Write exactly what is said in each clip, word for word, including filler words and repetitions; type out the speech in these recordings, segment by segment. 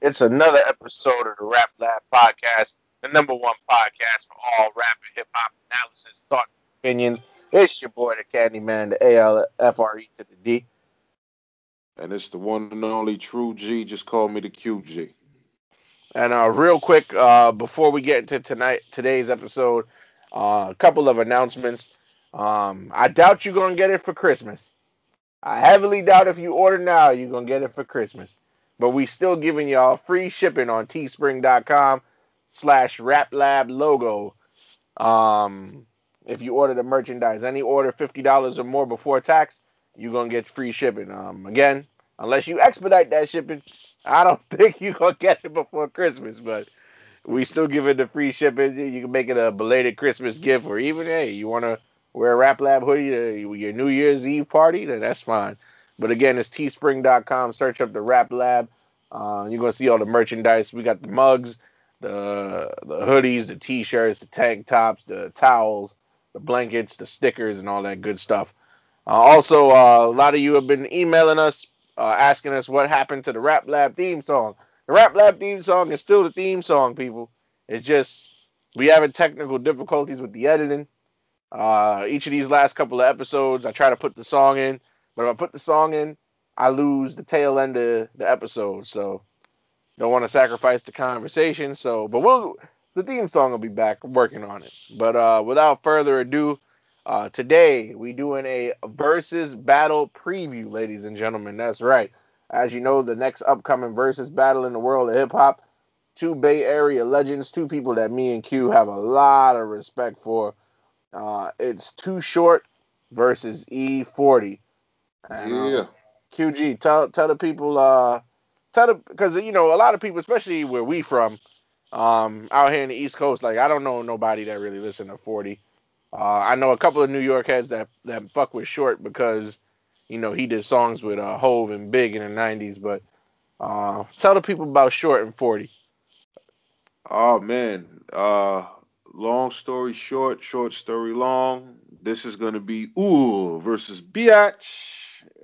It's another episode of the Rap Lab Podcast, the number one podcast for all rap and hip-hop analysis, thoughts, opinions. It's your boy, the Candyman, the A L F R E to the D. And it's the one and only True G, just call me the Q G. And uh, real quick, uh, before we get into tonight, today's episode, uh, a couple of announcements. Um, I doubt you're going to get it for Christmas. I heavily doubt if you order now, you're going to get it for Christmas. But we still giving y'all free shipping on teespring.com slash rap lab logo. Um, if you order the merchandise, any order fifty dollars or more before tax, you're going to get free shipping. Um, again, unless you expedite that shipping, I don't think you're going to get it before Christmas. But we still give it the free shipping. You can make it a belated Christmas gift, or even, hey, you want to wear a Rap Lab hoodie to your New Year's Eve party, then that's fine. But again, it's teespring dot com. Search up the Rap Lab. Uh, you're going to see all the merchandise. We got the mugs, the the hoodies, the T-shirts, the tank tops, the towels, the blankets, the stickers, and all that good stuff. Uh, also, uh, a lot of you have been emailing us, uh, asking us what happened to the Rap Lab theme song. The Rap Lab theme song is still the theme song, people. It's just we having technical difficulties with the editing. Uh, each of these last couple of episodes, I try to put the song in. But if I put the song in, I lose the tail end of the episode. So don't want to sacrifice the conversation. So, but we'll the theme song will be back. I'm working on it. But uh, without further ado, uh, today we doing a versus battle preview, ladies and gentlemen. That's right. As you know, the next upcoming versus battle in the world of hip hop, two Bay Area legends, two people that me and Q have a lot of respect for. Uh, it's Too Short versus E forty. And, yeah, um, Q G, tell tell the people, uh, tell the because you know a lot of people, especially where we from, um, out here in the East Coast, like I don't know nobody that really listen to forty. Uh, I know a couple of New York heads that that fuck with Short because you know he did songs with uh, Hove and Big in the nineties. But uh, tell the people about Short and forty. Oh man, uh, long story short, short story long. This is gonna be Ooh versus Biatch.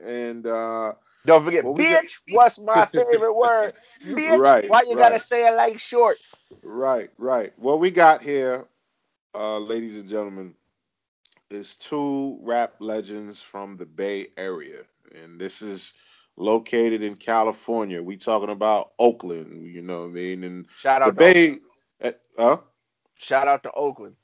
And uh, don't forget, what bitch. What's my favorite word? Bitch. Right, why you right. gotta say it like Short? Right, right. What we got here, uh, ladies and gentlemen, is two rap legends from the Bay Area, and this is located in California. We talking about Oakland, you know what I mean? And shout out the to Bay. Oakland. Uh, shout out to Oakland.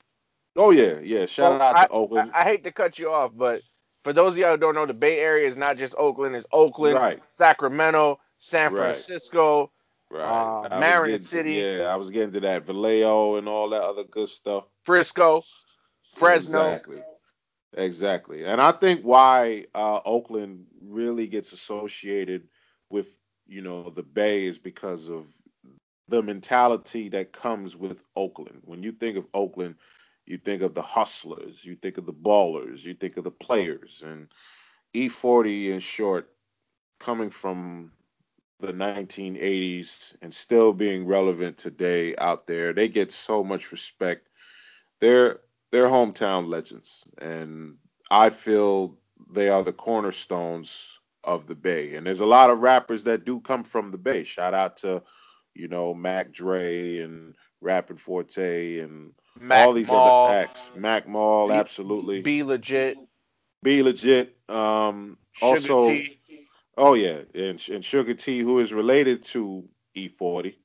Oh yeah, yeah. Shout well, out I, to Oakland. I, I hate to cut you off, but. For those of y'all who don't know, the Bay Area is not just Oakland. It's Oakland, right. Sacramento, San Francisco, right. Right. Uh, Marin City. Yeah, I was getting to that. Vallejo and all that other good stuff. Frisco, Fresno. Exactly. Exactly. And I think why uh, Oakland really gets associated with, you know, the Bay is because of the mentality that comes with Oakland. When you think of Oakland, you think of the hustlers, you think of the ballers, you think of the players. And E forty, in Short, coming from the nineteen eighties and still being relevant today out there, they get so much respect. They're, they're hometown legends, and I feel they are the cornerstones of the Bay. And there's a lot of rappers that do come from the Bay. Shout out to, you know, Mac Dre and Rappin' four-Tay and Mac all these Mall, other acts. Mac Mall, B, absolutely. B-Legit. B-Legit. Um, also, T. Oh, yeah. And, and Sugar T, who is related to E forty.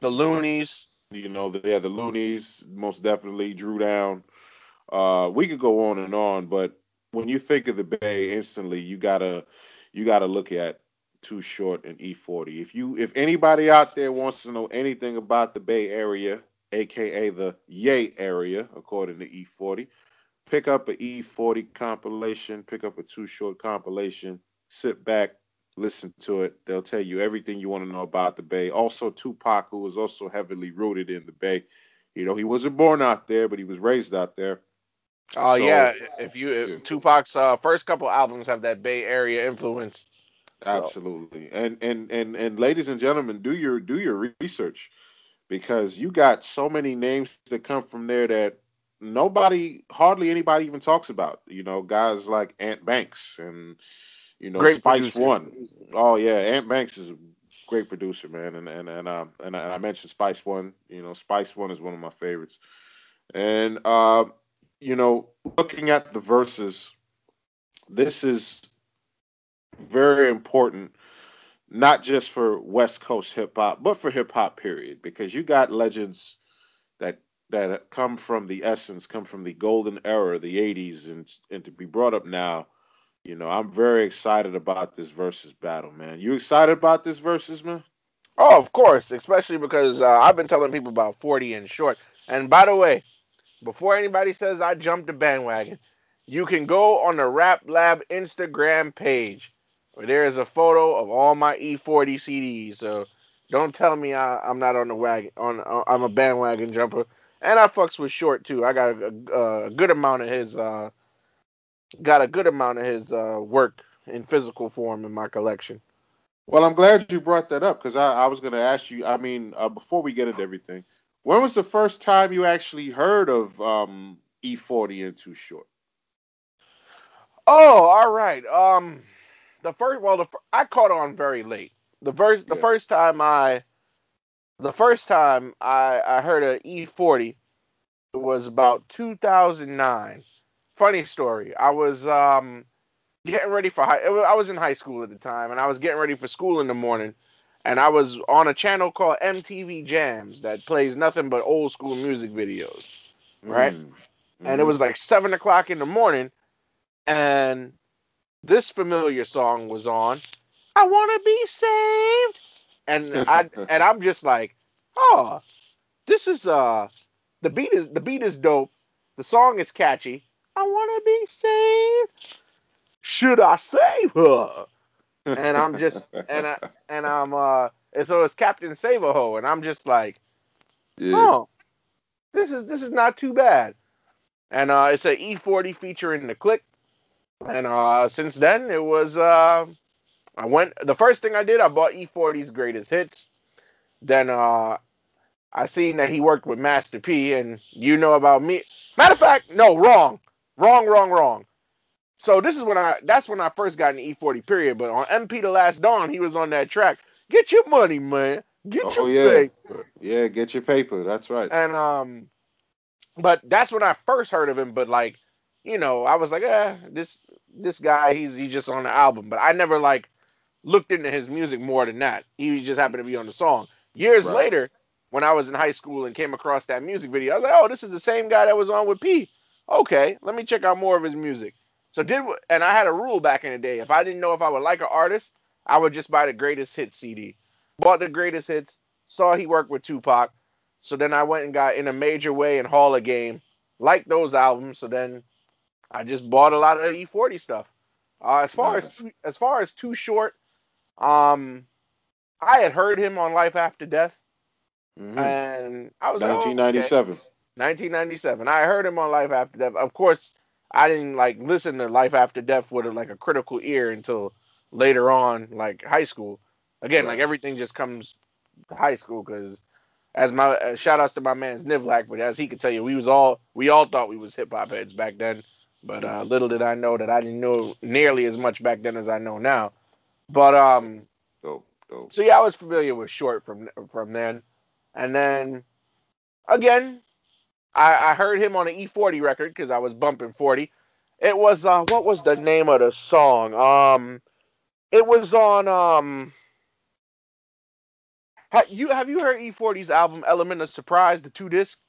The Luniz. You know, yeah, the Luniz, most definitely. Drew Down. Uh, we could go on and on, but when you think of the Bay instantly, you gotta you gotta look at Too Short and E forty. If you, if anybody out there wants to know anything about the Bay Area, A K A the Yay Area, according to E forty. Pick up an E forty compilation. Pick up a Too Short compilation. Sit back, listen to it. They'll tell you everything you want to know about the Bay. Also, Tupac, who was also heavily rooted in the Bay. You know, he wasn't born out there, but he was raised out there. Oh, uh, so, yeah. If you if yeah. Tupac's uh, first couple albums have that Bay Area influence. Absolutely. So. And, and and and ladies and gentlemen, do your do your research. Because you got so many names that come from there that nobody, hardly anybody even talks about. You know, guys like Ant Banks and, you know, Great Spice one. Oh, yeah, Ant Banks is a great producer, man. And and and um and, and I mentioned Spice one. You know, Spice one is one of my favorites. And uh, you know, looking at the verses, this is very important, not just for West Coast hip hop, but for hip hop period, because you got legends that that come from the essence, come from the golden era, the eighties, and and to be brought up now. You know, I'm very excited about this versus battle, man. You excited about this versus, man? Oh, of course, especially because uh, I've been telling people about forty and Short. And by the way, before anybody says I jumped the bandwagon, you can go on the Rap Lab Instagram page, where there is a photo of all my E forty C Ds. So don't tell me I, I'm not on the wagon. On uh, I'm a bandwagon jumper, and I fucks with Short too. I got a, a good amount of his. Uh, Got a good amount of his uh, work in physical form in my collection. Well, I'm glad you brought that up, because I, I was going to ask you, I mean, uh, before we get into everything, when was the first time you actually heard of um, E forty and Too Short? Oh, all right. Um, the first, well, the, I caught on very late. The first, the yeah. first time I, the first time I, I heard of E forty was about two thousand nine. Funny story. I was um, getting ready for high. It was, I was in high school at the time, and I was getting ready for school in the morning. And I was on a channel called M T V Jams that plays nothing but old school music videos, right? Mm. And mm. it was like seven o'clock in the morning, and this familiar song was on. I wanna be saved, and I and I'm just like, oh, this is uh, the beat is the beat is dope. The song is catchy. I want to be saved. Should I save her? And I'm just, and I, and I'm, uh, and so it's Captain Save-A-Ho, and I'm just like, yeah. oh, this is, this is not too bad. And, uh, it's an E forty featuring the Click. And, uh, since then it was, uh, I went, the first thing I did, I bought E forty's Greatest Hits. Then, uh, I seen that he worked with Master P, and you know about me. Matter of fact, no, wrong. Wrong, wrong, wrong. So this is when I, that's when I first got an E forty period, but on M P The Last Dawn, he was on that track. Get your money, man. Get oh, your yeah. paper. Yeah, get your paper. That's right. And, um, but that's when I first heard of him, but like, you know, I was like, eh, this, this guy, he's, he's just on the album, but I never like looked into his music more than that. He just happened to be on the song. Years right. later, when I was in high school and came across that music video, I was like, oh, this is the same guy that was on with P. Okay, let me check out more of his music. So did and I had a rule back in the day. If I didn't know if I would like an artist, I would just buy the Greatest Hits C D. Bought the Greatest Hits, saw he worked with Tupac. So then I went and got In a Major Way and Hall of Game. Liked those albums. So then I just bought a lot of E forty stuff. Uh, as far as as far as Too Short, um, I had heard him on Life After Death, mm-hmm. and I was nineteen ninety-seven. Like, oh, okay. nineteen ninety-seven. I heard him on Life After Death. Of course, I didn't like listen to Life After Death with like a critical ear until later on, like high school. Again, like everything just comes to high school, because as my uh, shout outs to my man's Nivlak, but as he could tell you, we was all we all thought we was hip hop heads back then. But uh, little did I know that I didn't know nearly as much back then as I know now. But um, dope, dope. So yeah, I was familiar with Short from from then, and then again. I, I heard him on an E forty record because I was bumping forty. It was, uh, what was the name of the song? Um, it was on, um, have you, have you heard E forty's album, Element of Surprise, the two disc?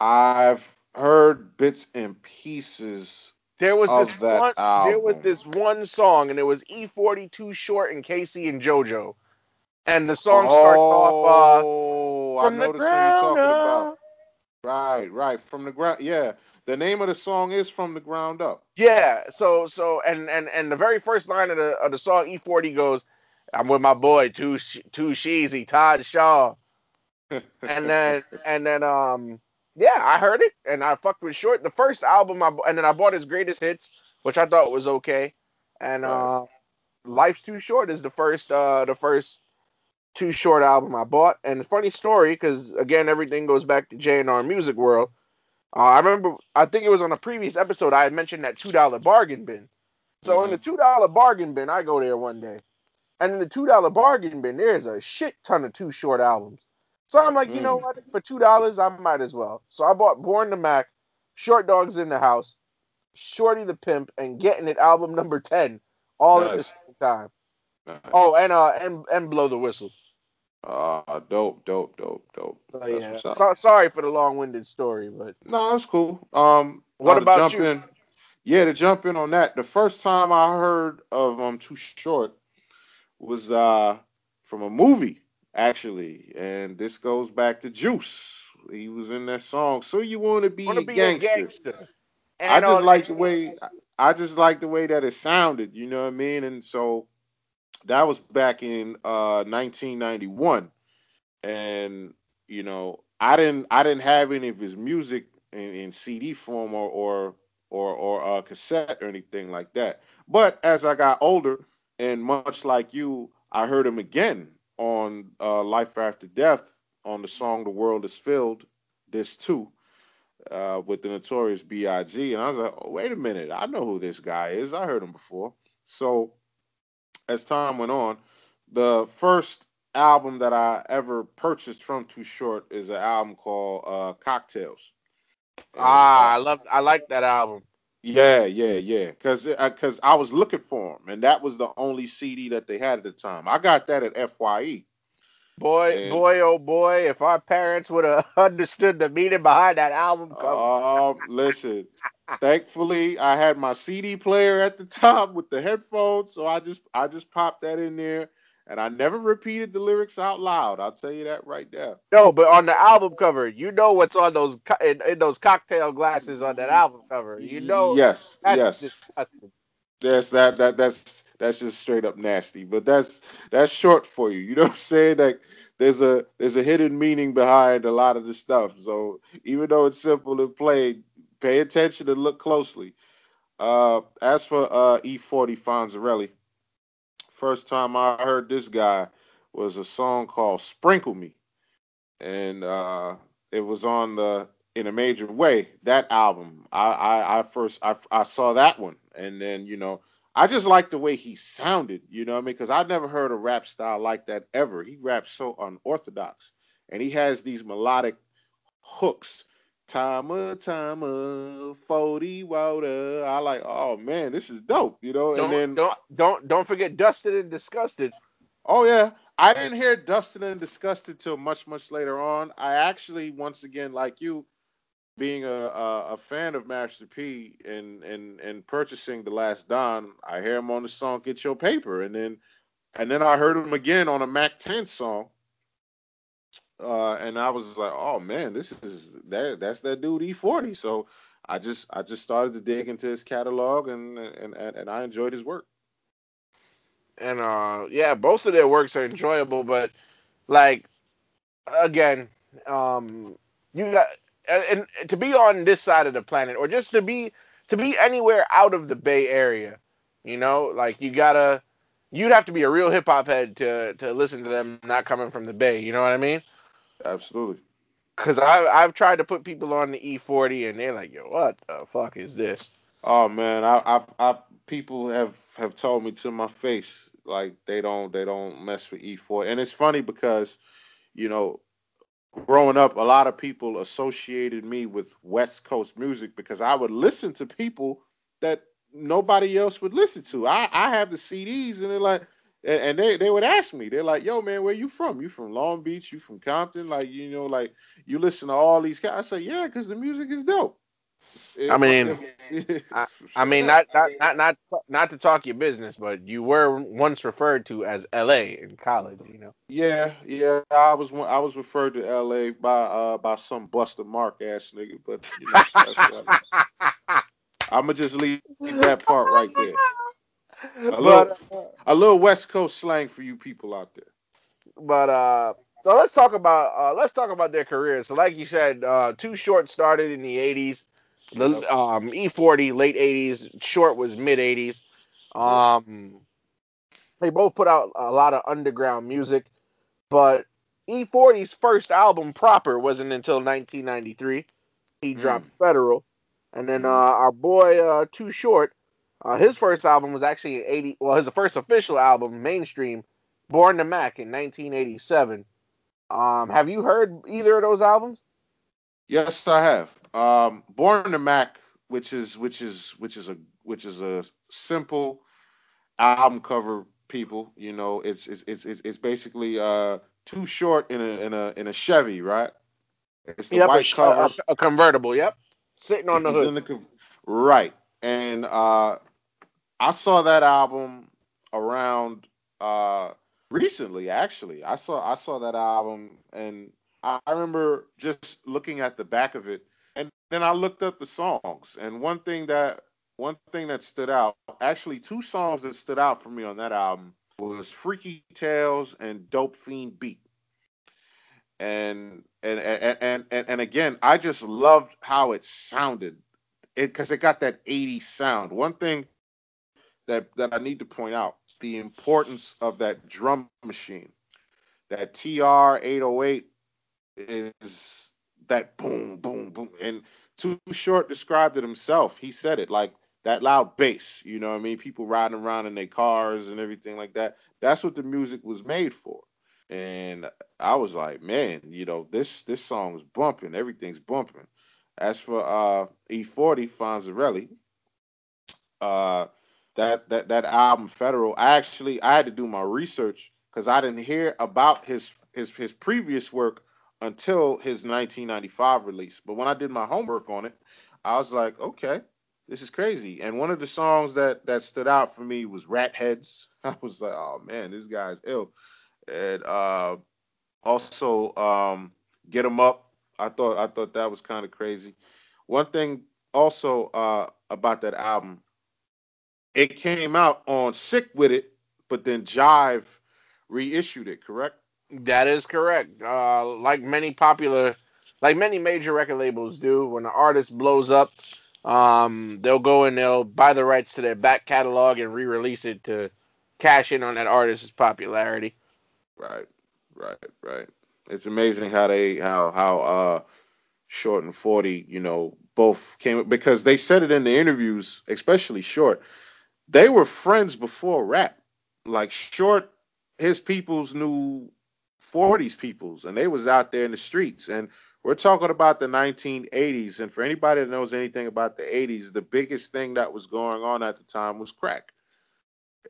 I've heard bits and pieces there was of this that one, album. There was this one song, and it was E forty, Too Short, and K-Ci and JoJo. And the song oh. starts off, uh, from I the ground up. Right, right. From the ground. Yeah. The name of the song is From the Ground Up. Yeah. So, so, and, and, and the very first line of the, of the song E forty goes, I'm with my boy, Too, Too Sheezy, Todd Shaw. and then, and then, um, yeah, I heard it and I fucked with Short. The first album I, and then I bought his Greatest Hits, which I thought was okay. And, uh, Life's Too Short is the first, uh, the first Too Short album I bought. And funny story, because again, everything goes back to J and R Music World. Uh, I remember, I think it was on a previous episode, I had mentioned that two dollar bargain bin. So mm-hmm. in the two dollar bargain bin, I go there one day. And in the two dollar bargain bin, there's a shit ton of Too Short albums. So I'm like, mm. you know what? For two dollars, I might as well. So I bought Born to Mac, Short Dogs in the House, Shorty the Pimp, and Getting It album number ten all nice. At the same time. Nice. Oh, and uh, and and Blow the Whistle. Uh, dope, dope, dope, dope. So, yeah. so, sorry for the long-winded story, but no, that's cool. Um, what about you? In, yeah, to jump in on that, the first time I heard of um Too Short was uh from a movie actually, and this goes back to Juice. He was in that song. So you want to be, wanna a, be gangster. a gangster? And I just like the way I just like the way that it sounded. You know what I mean? And so. That was back in uh, nineteen ninety-one, and you know I didn't I didn't have any of his music in, in C D form or or or, or uh, cassette or anything like that. But as I got older, and much like you, I heard him again on uh, Life After Death on the song "The World Is Filled." This too. Uh, with the Notorious B I G, and I was like, oh, wait a minute, I know who this guy is. I heard him before. So. As time went on, the first album that I ever purchased from Too Short is an album called uh, Cocktails. And ah, I love, I like that album. Yeah, yeah, yeah, because because I was looking for him, and that was the only C D that they had at the time. I got that at F Y E. Boy, and, boy, oh boy, if our parents would have understood the meaning behind that album cover. Oh, uh, listen. Thankfully, I had my C D player at the top with the headphones, so I just I just popped that in there, and I never repeated the lyrics out loud. I'll tell you that right there. No, but on the album cover, you know what's on those co- in, in those cocktail glasses on that album cover. You know. Yes, that's yes. Disgusting. That's that that that's that's just straight up nasty. But that's that's short for you. You know what I'm saying? Like there's a there's a hidden meaning behind a lot of the stuff. So even though it's simple and plain. Pay attention and look closely. Uh, as for uh, E forty Fonzarelli, first time I heard this guy was a song called Sprinkle Me. And uh, it was on the In a Major Way, that album. I, I, I first I, I saw that one. And then, you know, I just liked the way he sounded, you know what I mean? Because I never heard a rap style like that ever. He raps so unorthodox. And he has these melodic hooks. Timer, timer, forty water. I like, oh man, this is dope, you know. Don't, and then don't don't don't forget Dusted and Disgusted. Oh yeah, I didn't hear Dusted and Disgusted till much much later on. I actually, once again, like you, being a a, a fan of Master P and and and purchasing The Last Don, I hear him on the song Get Your Paper, and then and then I heard him again on a Mac ten song. Uh, and I was like, oh man, this is that that's that dude E forty. So I just I just started to dig into his catalog, and and, and, and I enjoyed his work. And uh, yeah, both of their works are enjoyable, but like again, um, you got and, and to be on this side of the planet, or just to be to be anywhere out of the Bay Area, you know, like you gotta you'd have to be a real hip hop head to to listen to them not coming from the Bay. You know what I mean? Absolutely. Because I've tried to put people on the E forty, and they're like, yo, what the fuck is this? Oh, man. I, I, I people have, have told me to my face, like, they don't they don't mess with E forty. And it's funny because, you know, growing up, a lot of people associated me with West Coast music because I would listen to people that nobody else would listen to. I, I have the C Ds, and they're like, and they, they would ask me, they're like, yo, man, where you from? You from Long Beach? You from Compton? Like, you know, like, you listen to all these guys. I say, yeah, because the music is dope. It, I mean, it, I, I mean, not, not not not not to talk your business, but you were once referred to as L A in college, you know? Yeah, yeah, I was I was referred to L A by uh, by some Busta Mark ass nigga, but you know, that's I'm gonna just leave that part right there. A little, but, a little West Coast slang for you people out there. But uh, so let's talk about uh, let's talk about their careers. So like you said, uh, Too Short started in the eighties. The um, E forty late eighties. Short was mid eighties. Um, they both put out a lot of underground music, but E forty's first album proper wasn't until nineteen ninety-three. He dropped mm. Federal, and then uh, our boy uh, Too Short. Uh, his first album was actually in eighty. Well, his first official album, mainstream, Born to Mac, in nineteen eighty-seven. Um, have you heard either of those albums? Yes, I have. Um, Born to Mac, which is which is which is a which is a simple album cover. People, you know, it's it's it's it's basically uh, Too Short in a in a in a Chevy, right? It's the yep, white a, cover, a, a convertible. Yep, sitting on the He's hood. The, right. And uh, I saw that album around uh, recently, actually. I saw I saw that album, and I remember just looking at the back of it, and then I looked up the songs. And one thing that one thing that stood out, actually two songs that stood out for me on that album, was Freaky Tales and Dope Fiend Beat. And and and and, and, and again, I just loved how it sounded. It, because it got that eighties sound. One thing that that I need to point out, the importance of that drum machine. That T R eight oh eight is that boom, boom, boom. And Too Short described it himself. He said it like that loud bass. You know what I mean? People riding around in their cars and everything like that. That's what the music was made for. And I was like, man, you know, this this song's bumping. Everything's bumping. As for uh, E forty, Fonzarelli, uh, that, that that album, Federal, I actually I had to do my research because I didn't hear about his, his his previous work until his nineteen ninety-five release. But when I did my homework on it, I was like, okay, this is crazy. And one of the songs that, that stood out for me was Rat Heads. I was like, oh, man, this guy's ill. And uh, also um, Get 'Em Up. I thought I thought that was kind of crazy. One thing also uh, about that album, it came out on Sick With It, but then Jive reissued it, correct? That is correct. Uh, like many popular, like many major record labels do, when an artist blows up, um, they'll go and they'll buy the rights to their back catalog and re-release it to cash in on that artist's popularity. Right, right, right. It's amazing how they how how uh, Short and forty, you know, both came, because they said it in the interviews, especially Short. They were friends before rap. Like Short, his peoples knew forty's peoples, and they was out there in the streets. And we're talking about the nineteen eighties. And for anybody that knows anything about the eighties, the biggest thing that was going on at the time was crack.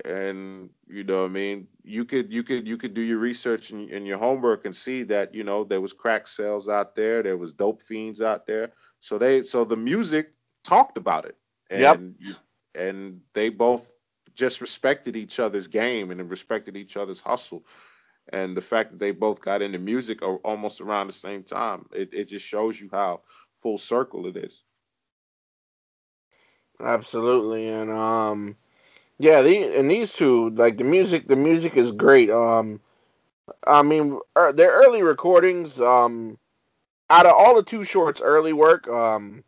And you know what I mean, you could you could you could do your research and, and your homework and see that, you know, there was crack sales out there, there was dope fiends out there. So they so the music talked about it. And yep. And they both just respected each other's game and respected each other's hustle. And the fact that they both got into music almost around the same time, it, it just shows you how full circle it is. Absolutely. And um yeah, the, and these two, like, the music, the music is great. Um, I mean, er, their early recordings, um, out of all the Too Short's early work, um,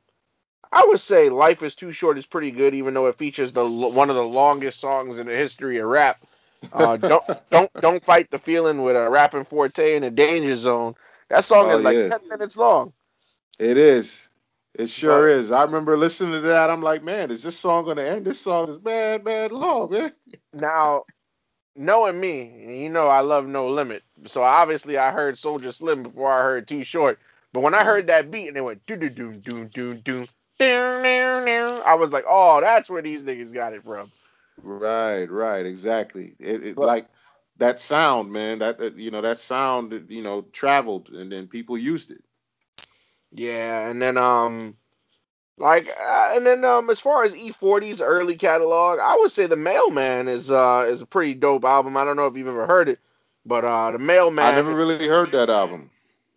I would say Life is Too Short is pretty good, even though it features the one of the longest songs in the history of rap. Uh, don't don't don't fight the feeling with a Rappin' four-Tay in the Danger Zone. That song oh, is like yeah. ten minutes long. It is. It sure is. I remember listening to that. I'm like, man, is this song going to end? This song is bad, bad long, man. Now, knowing me, you know I love No Limit. So obviously I heard Soldier Slim before I heard Too Short. But when I heard that beat and it went do-do-do-do-do-do, I was like, oh, that's where these niggas got it from. Right, right, exactly. It, it but, like that sound, man, that, you know, that sound, you know, traveled and then people used it. Yeah, and then um, like, uh, and then um, as far as E forty's early catalog, I would say The Mailman is uh is a pretty dope album. I don't know if you've ever heard it, but uh, The Mailman. I never really heard that album.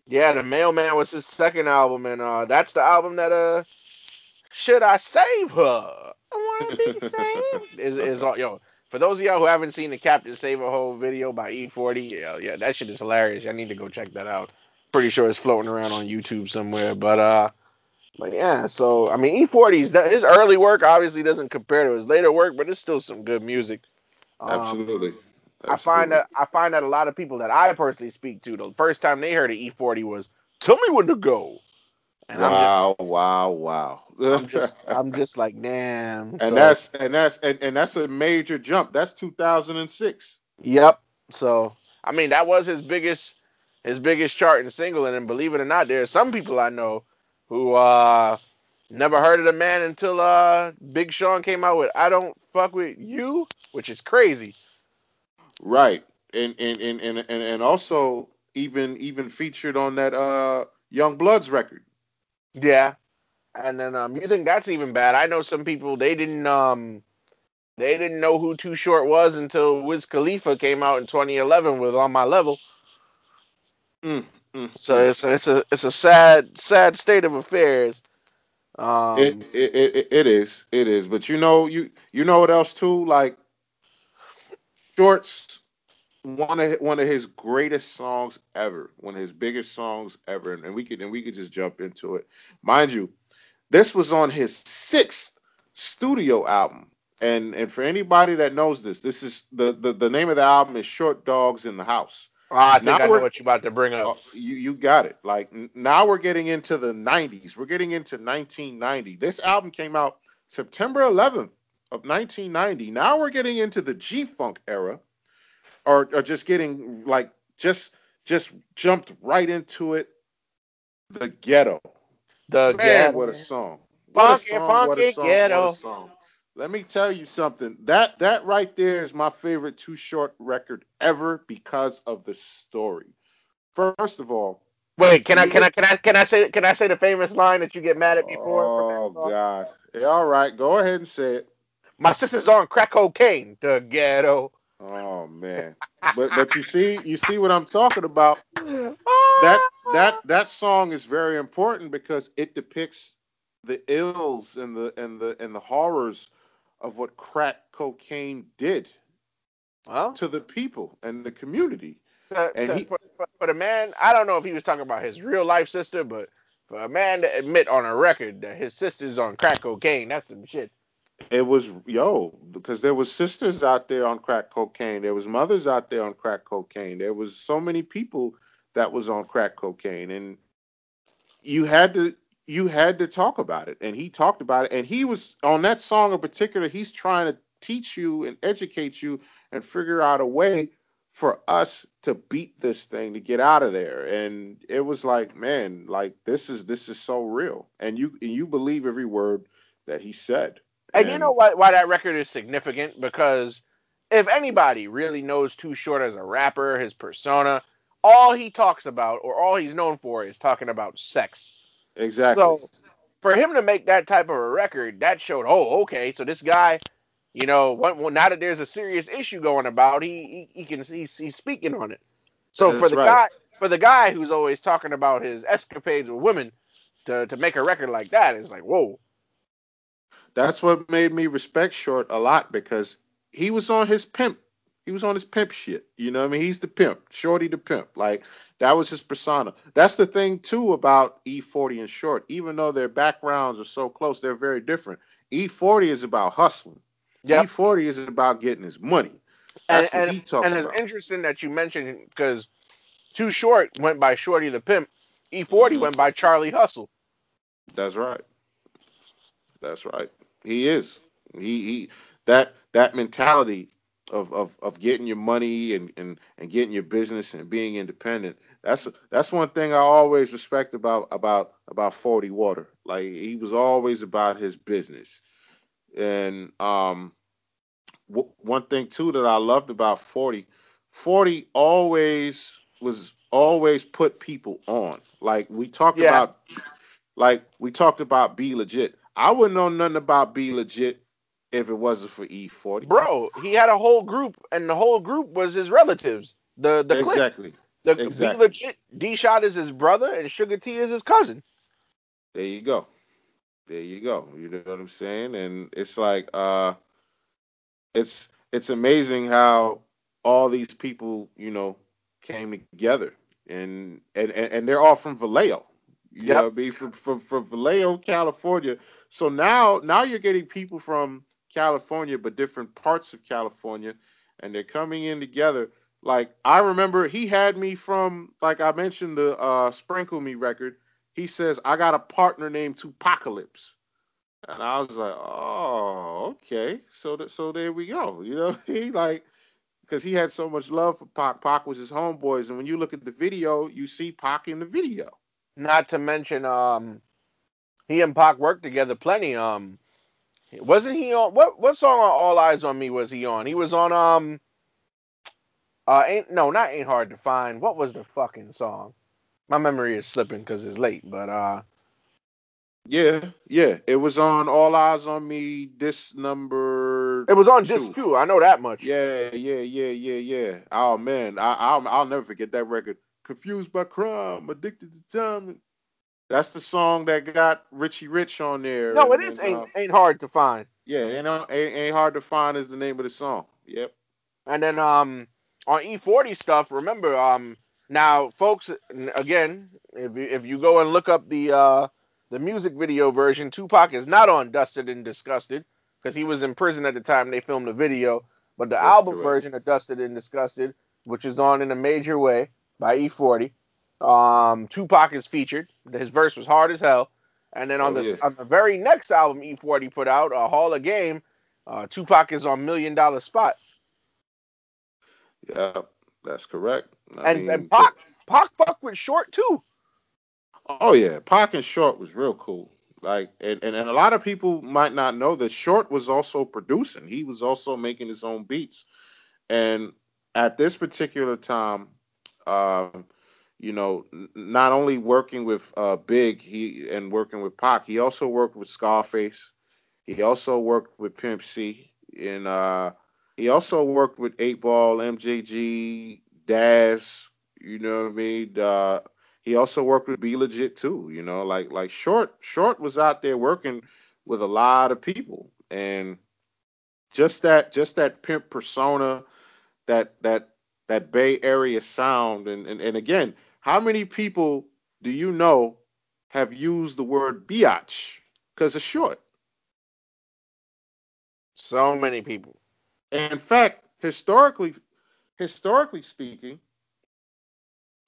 Yeah, The Mailman was his second album, and uh, that's the album that uh, Should I Save Her? I wanna be saved. is is all yo. For those of y'all who haven't seen the Captain Save a Hole video by E forty, yeah, yeah, that shit is hilarious. I need to go check that out. Pretty sure it's floating around on YouTube somewhere, but uh, but yeah. So I mean, E forty's his early work obviously doesn't compare to his later work, but it's still some good music. Um, Absolutely. Absolutely. I find that I find that a lot of people that I personally speak to, the first time they heard of E forty was "Tell Me When to Go," And wow, I'm just, wow, wow, wow. I'm just I'm just like, damn. And so, that's and that's and, and that's a major jump. That's two thousand six. Yep. So I mean, that was his biggest his biggest chart and single, and, and believe it or not, there are some people I know who uh never heard of the man until uh Big Sean came out with I Don't Fuck With You, which is crazy. Right. And and and and, and, and also even even featured on that uh Young Blood's record. Yeah. And then um you think that's even bad. I know some people they didn't um they didn't know who Too Short was until Wiz Khalifa came out in twenty eleven with On My Level. Mm, mm, so mm. it's it's a it's a sad sad state of affairs. Um, it, it it it is it is, but you know you you know what else too? Like Short's one of one of his greatest songs ever, one of his biggest songs ever, and, and we could and we could just jump into it, mind you. This was on his sixth studio album, and and for anybody that knows this, this is the the, the name of the album is Short Dogs in the House. Oh, I think now I know what you're about to bring up. You you got it. Like, n- now we're getting into the nineties. We're getting into nineteen ninety. This album came out September eleventh of nineteen ninety. Now we're getting into the G-Funk era, or, or just getting, like, just just jumped right into it. The Ghetto. The Man, ghetto. what a song. What a song, funky, what a song, ghetto. What a song. Let me tell you something. That that right there is my favorite Too Short record ever because of the story. First of all, wait, can I can I can I can I say can I say the famous line that you get mad at me for? Oh God! Yeah, all right, go ahead and say it. My sister's on crack cocaine. The ghetto. Oh man, but but you see you see what I'm talking about. That that that song is very important because it depicts the ills and the and the and the horrors of what crack cocaine did huh? to the people and the community. Uh, and he, for, for the man, I don't know if he was talking about his real life sister, but for a man to admit on a record that his sister's on crack cocaine, that's some shit. It was, yo, because there was sisters out there on crack cocaine. There was mothers out there on crack cocaine. There was so many people that was on crack cocaine. And you had to, you had to talk about it, and he talked about it, and he was on that song in particular. He's trying to teach you and educate you and figure out a way for us to beat this thing, to get out of there. And it was like, man, like this is this is so real, and you and you believe every word that he said. And, and you know why why that record is significant? Because if anybody really knows Too Short as a rapper, his persona, all he talks about or all he's known for is talking about sex. Exactly. So for him to make that type of a record, that showed, oh, okay, so this guy, you know, when, now that there's a serious issue going about, he he, he can he's, he's speaking on it. So That's for the right. guy, for the guy who's always talking about his escapades with women, to to make a record like that is like, whoa. That's what made me respect Short a lot, because he was on his pimp. He was on his pimp shit. You know what I mean? He's the pimp. Shorty the pimp. Like, that was his persona. That's the thing, too, about E forty and Short. Even though their backgrounds are so close, they're very different. E forty is about hustling. Yep. E forty is about getting his money. That's and, what and, he talks and about. And it's interesting that you mentioned, because Too Short went by Shorty the Pimp. E forty went by Charlie Hustle. That's right. That's right. He is. He he. That, that mentality Of, of of getting your money and, and, and getting your business and being independent. That's that's one thing I always respect about about about forty Water. Like, he was always about his business. And um, w- one thing too that I loved about forty, forty always was always put people on. Like we talked yeah. about, like we talked about B-Legit. I wouldn't know nothing about B-Legit if it wasn't for E forty. Bro, he had a whole group, and the whole group was his relatives. The the Exactly. Clique. The, exactly. B-Legit, D-Shot is his brother, and Sugar T is his cousin. There you go. There you go. You know what I'm saying? And it's like, uh, it's it's amazing how all these people, you know, came together. And and, and, and they're all from Vallejo. You yep. know what I mean? From, from, from Vallejo, California. So now now you're getting people from California, but different parts of California, and they're coming in together. Like, I remember he had me from, like I mentioned, the uh Sprinkle Me record. He says, I got a partner named Tupacalypse. And I was like, oh, okay. So th- so there we go. You know, he like, because he had so much love for Pac. Pac was his homeboys. And when you look at the video, you see Pac in the video. Not to mention, um, he and Pac worked together plenty. Um, wasn't he on, what what song on All Eyes on Me was he on? He was on, um, uh, ain't no, not Ain't Hard to Find. What was the fucking song? My memory is slipping because it's late, but uh, yeah, yeah, it was on All Eyes on Me. This number, it was on two. Disc two. I know that much. Yeah, yeah, yeah, yeah, yeah. Oh man, I, I'll, I'll never forget that record. Confused by crime, addicted to time. That's the song that got Richie Rich on there. No, it is and, ain't uh, ain't hard to find. Yeah, you know, ain't, ain't hard to find is the name of the song. Yep. And then um, on E forty stuff, remember um. Now, folks, again, if you, if you go and look up the uh, the music video version, Tupac is not on Dusted and Disgusted because he was in prison at the time they filmed the video. But the That's album correct. version of Dusted and Disgusted, which is on In a Major Way by E forty, um, Tupac is featured. His verse was hard as hell. And then on, oh, the, yeah. on the very next album E forty put out, uh, Hall of Game, uh, Tupac is on Million Dollar Spot. Yeah. That's correct. I and mean, and Pac, Pac fucked with Short too. Oh yeah, Pac and Short was real cool. Like, and, and, and a lot of people might not know that Short was also producing. He was also making his own beats. And at this particular time, uh, you know, not only working with uh, Big, he and working with Pac, he also worked with Scarface. He also worked with Pimp C in. Uh, He also worked with eight ball, M J G, Daz, you know what I mean? Uh, he also worked with B-Legit too, you know, like like Short Short was out there working with a lot of people. And just that just that pimp persona, that that that Bay Area sound. And, and, and again, how many people do you know have used the word biatch because of Short? So many people. In fact, historically, historically speaking,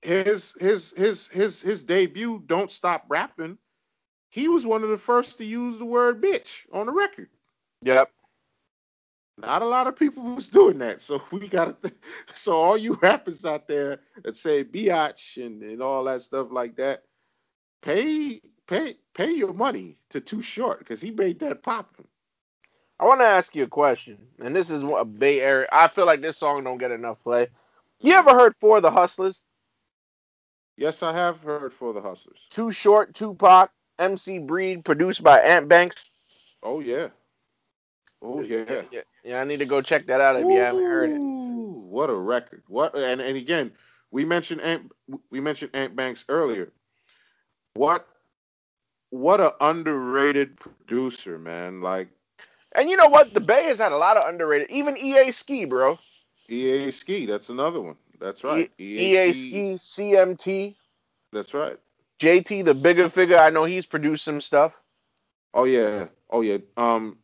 his his his his his debut, Don't Stop Rapping, he was one of the first to use the word bitch on the record. Yep. Not a lot of people was doing that, so we got to. Th- so all you rappers out there that say biatch and, and all that stuff like that, pay pay pay your money to Too Short because he made that poppin'. I want to ask you a question, and this is a Bay Area. I feel like this song don't get enough play. You ever heard For the Hustlers? Yes, I have heard For the Hustlers. Too Short, Tupac, M C Breed, produced by Ant Banks. Oh, yeah. Oh, yeah. Yeah, yeah I need to go check that out if Ooh, you haven't heard it. What a record. What and, and again, we mentioned Ant, we mentioned Ant Banks earlier. What, what an underrated producer, man. Like, and you know what? The Bay has had a lot of underrated. Even E A Ski, bro. E A Ski. That's another one. That's right. E A, E A Ski, C M T. That's right. J T the Bigga Figga. I know he's produced some stuff. Oh, yeah. Oh, yeah. Um,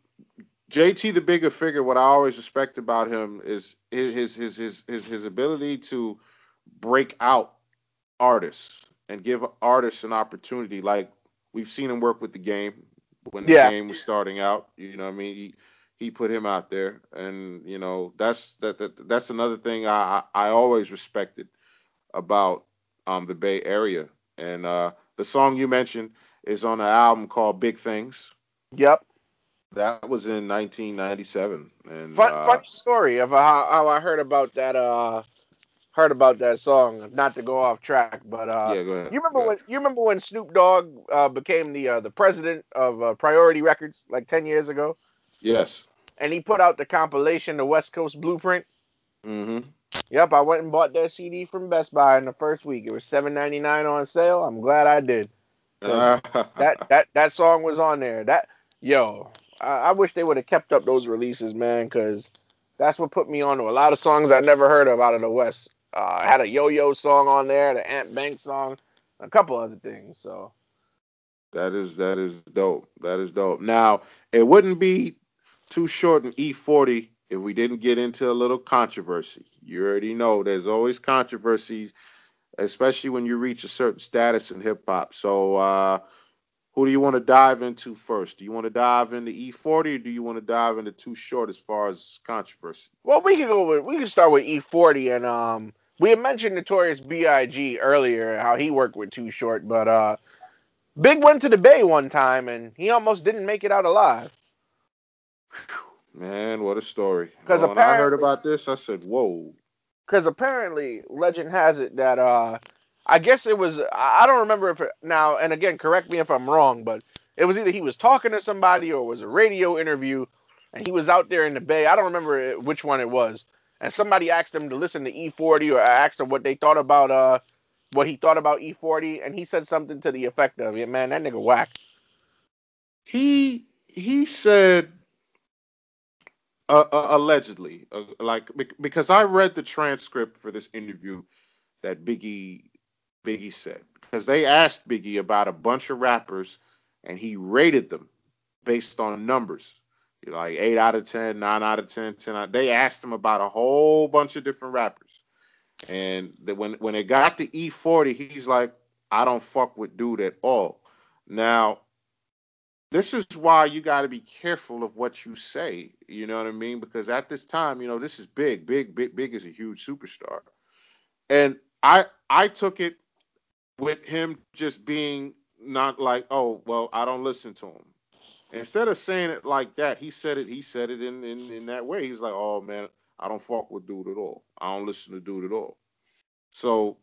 J T the Bigga Figga, what I always respect about him is his his his his his, his ability to break out artists and give artists an opportunity. Like, we've seen him work with The Game. When the yeah. game was starting out, you know what I mean? He, he put him out there. And, you know, that's that, that that's another thing I, I, I always respected about um the Bay Area. And uh, the song you mentioned is on an album called Big Things. Yep. That was in nineteen ninety-seven. And Fun, uh, funny story of how, how I heard about that uh heard about that song, not to go off track, but uh, yeah, go ahead. you remember go ahead. when you remember when Snoop Dogg uh, became the uh, the president of uh, Priority Records like ten years ago? Yes. And he put out the compilation, The West Coast Blueprint. Mm-hmm. Yep, I went and bought that C D from Best Buy in the first week. It was seven ninety-nine on sale. I'm glad I did. that that that song was on there. That yo, I, I wish they would have kept up those releases, man, because that's what put me on to a lot of songs I never heard of out of the West. Uh, I had a Yo-Yo song on there, the Ant Banks song, a couple other things. So that is that is dope. That is dope. Now, it wouldn't be Too Short in E forty if we didn't get into a little controversy. You already know there's always controversy especially when you reach a certain status in hip hop. So uh, who do you want to dive into first? Do you want to dive into E forty or do you want to dive into Too Short as far as controversy? Well, we can go with, we can start with E forty, and um, we had mentioned Notorious B I G earlier, how he worked with Too Short, but uh, Big went to the Bay one time and he almost didn't make it out alive. Man, what a story. Because oh, when I heard about this, I said, whoa. Because apparently, legend has it that, uh, I guess it was, I don't remember if, it, now, and again, correct me if I'm wrong, but it was either he was talking to somebody or it was a radio interview, and he was out there in the Bay. I don't remember which one it was. And somebody asked him to listen to E forty, or asked him what they thought about, uh, what he thought about E forty, and he said something to the effect of, yeah, man, that nigga whack. He, he said... Uh, uh, allegedly, uh, like because I read the transcript for this interview that Biggie Biggie said, because they asked Biggie about a bunch of rappers and he rated them based on numbers, you know, like eight out of ten, nine out of ten, ten out of, they asked him about a whole bunch of different rappers, and the, when when it got to E forty, he's like, I don't fuck with dude at all. Now, this is why you got to be careful of what you say, you know what I mean? Because at this time, you know, this is big, big, big, big is a huge superstar. And I I took it with him just being not like, oh, well, I don't listen to him. Instead of saying it like that, he said it, he said it in, in, in that way. He's like, oh, man, I don't fuck with dude at all. I don't listen to dude at all. So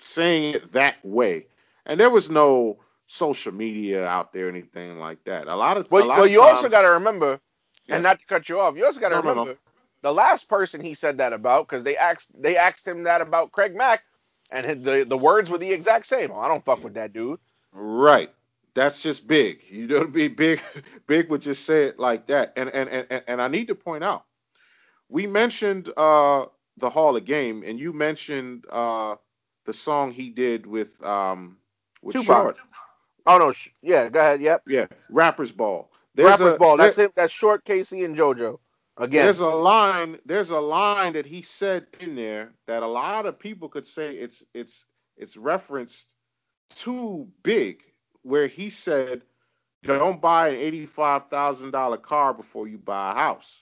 saying it that way. And there was no social media out there, anything like that. A lot of well, lot well you of times, also got to remember, yeah. and not to cut you off, you also got to no, remember no, no. the last person he said that about, because they asked they asked him that about Craig Mack, and his, the the words were the exact same. Oh, I don't fuck with that dude. Right. That's just Big. You know, be big. Big would just say it like that. And and and and I need to point out, we mentioned uh the Hall of Game, and you mentioned uh the song he did with um with Tupac. Short. Oh, no. Sh- yeah, go ahead. Yep. Yeah. Rapper's Ball. There's Rapper's a, Ball. That's there, it. That's Short, K-Ci and JoJo. Again. There's a line. There's a line that he said in there that a lot of people could say it's it's it's referenced to Big, where he said, don't buy an eighty-five thousand dollars car before you buy a house.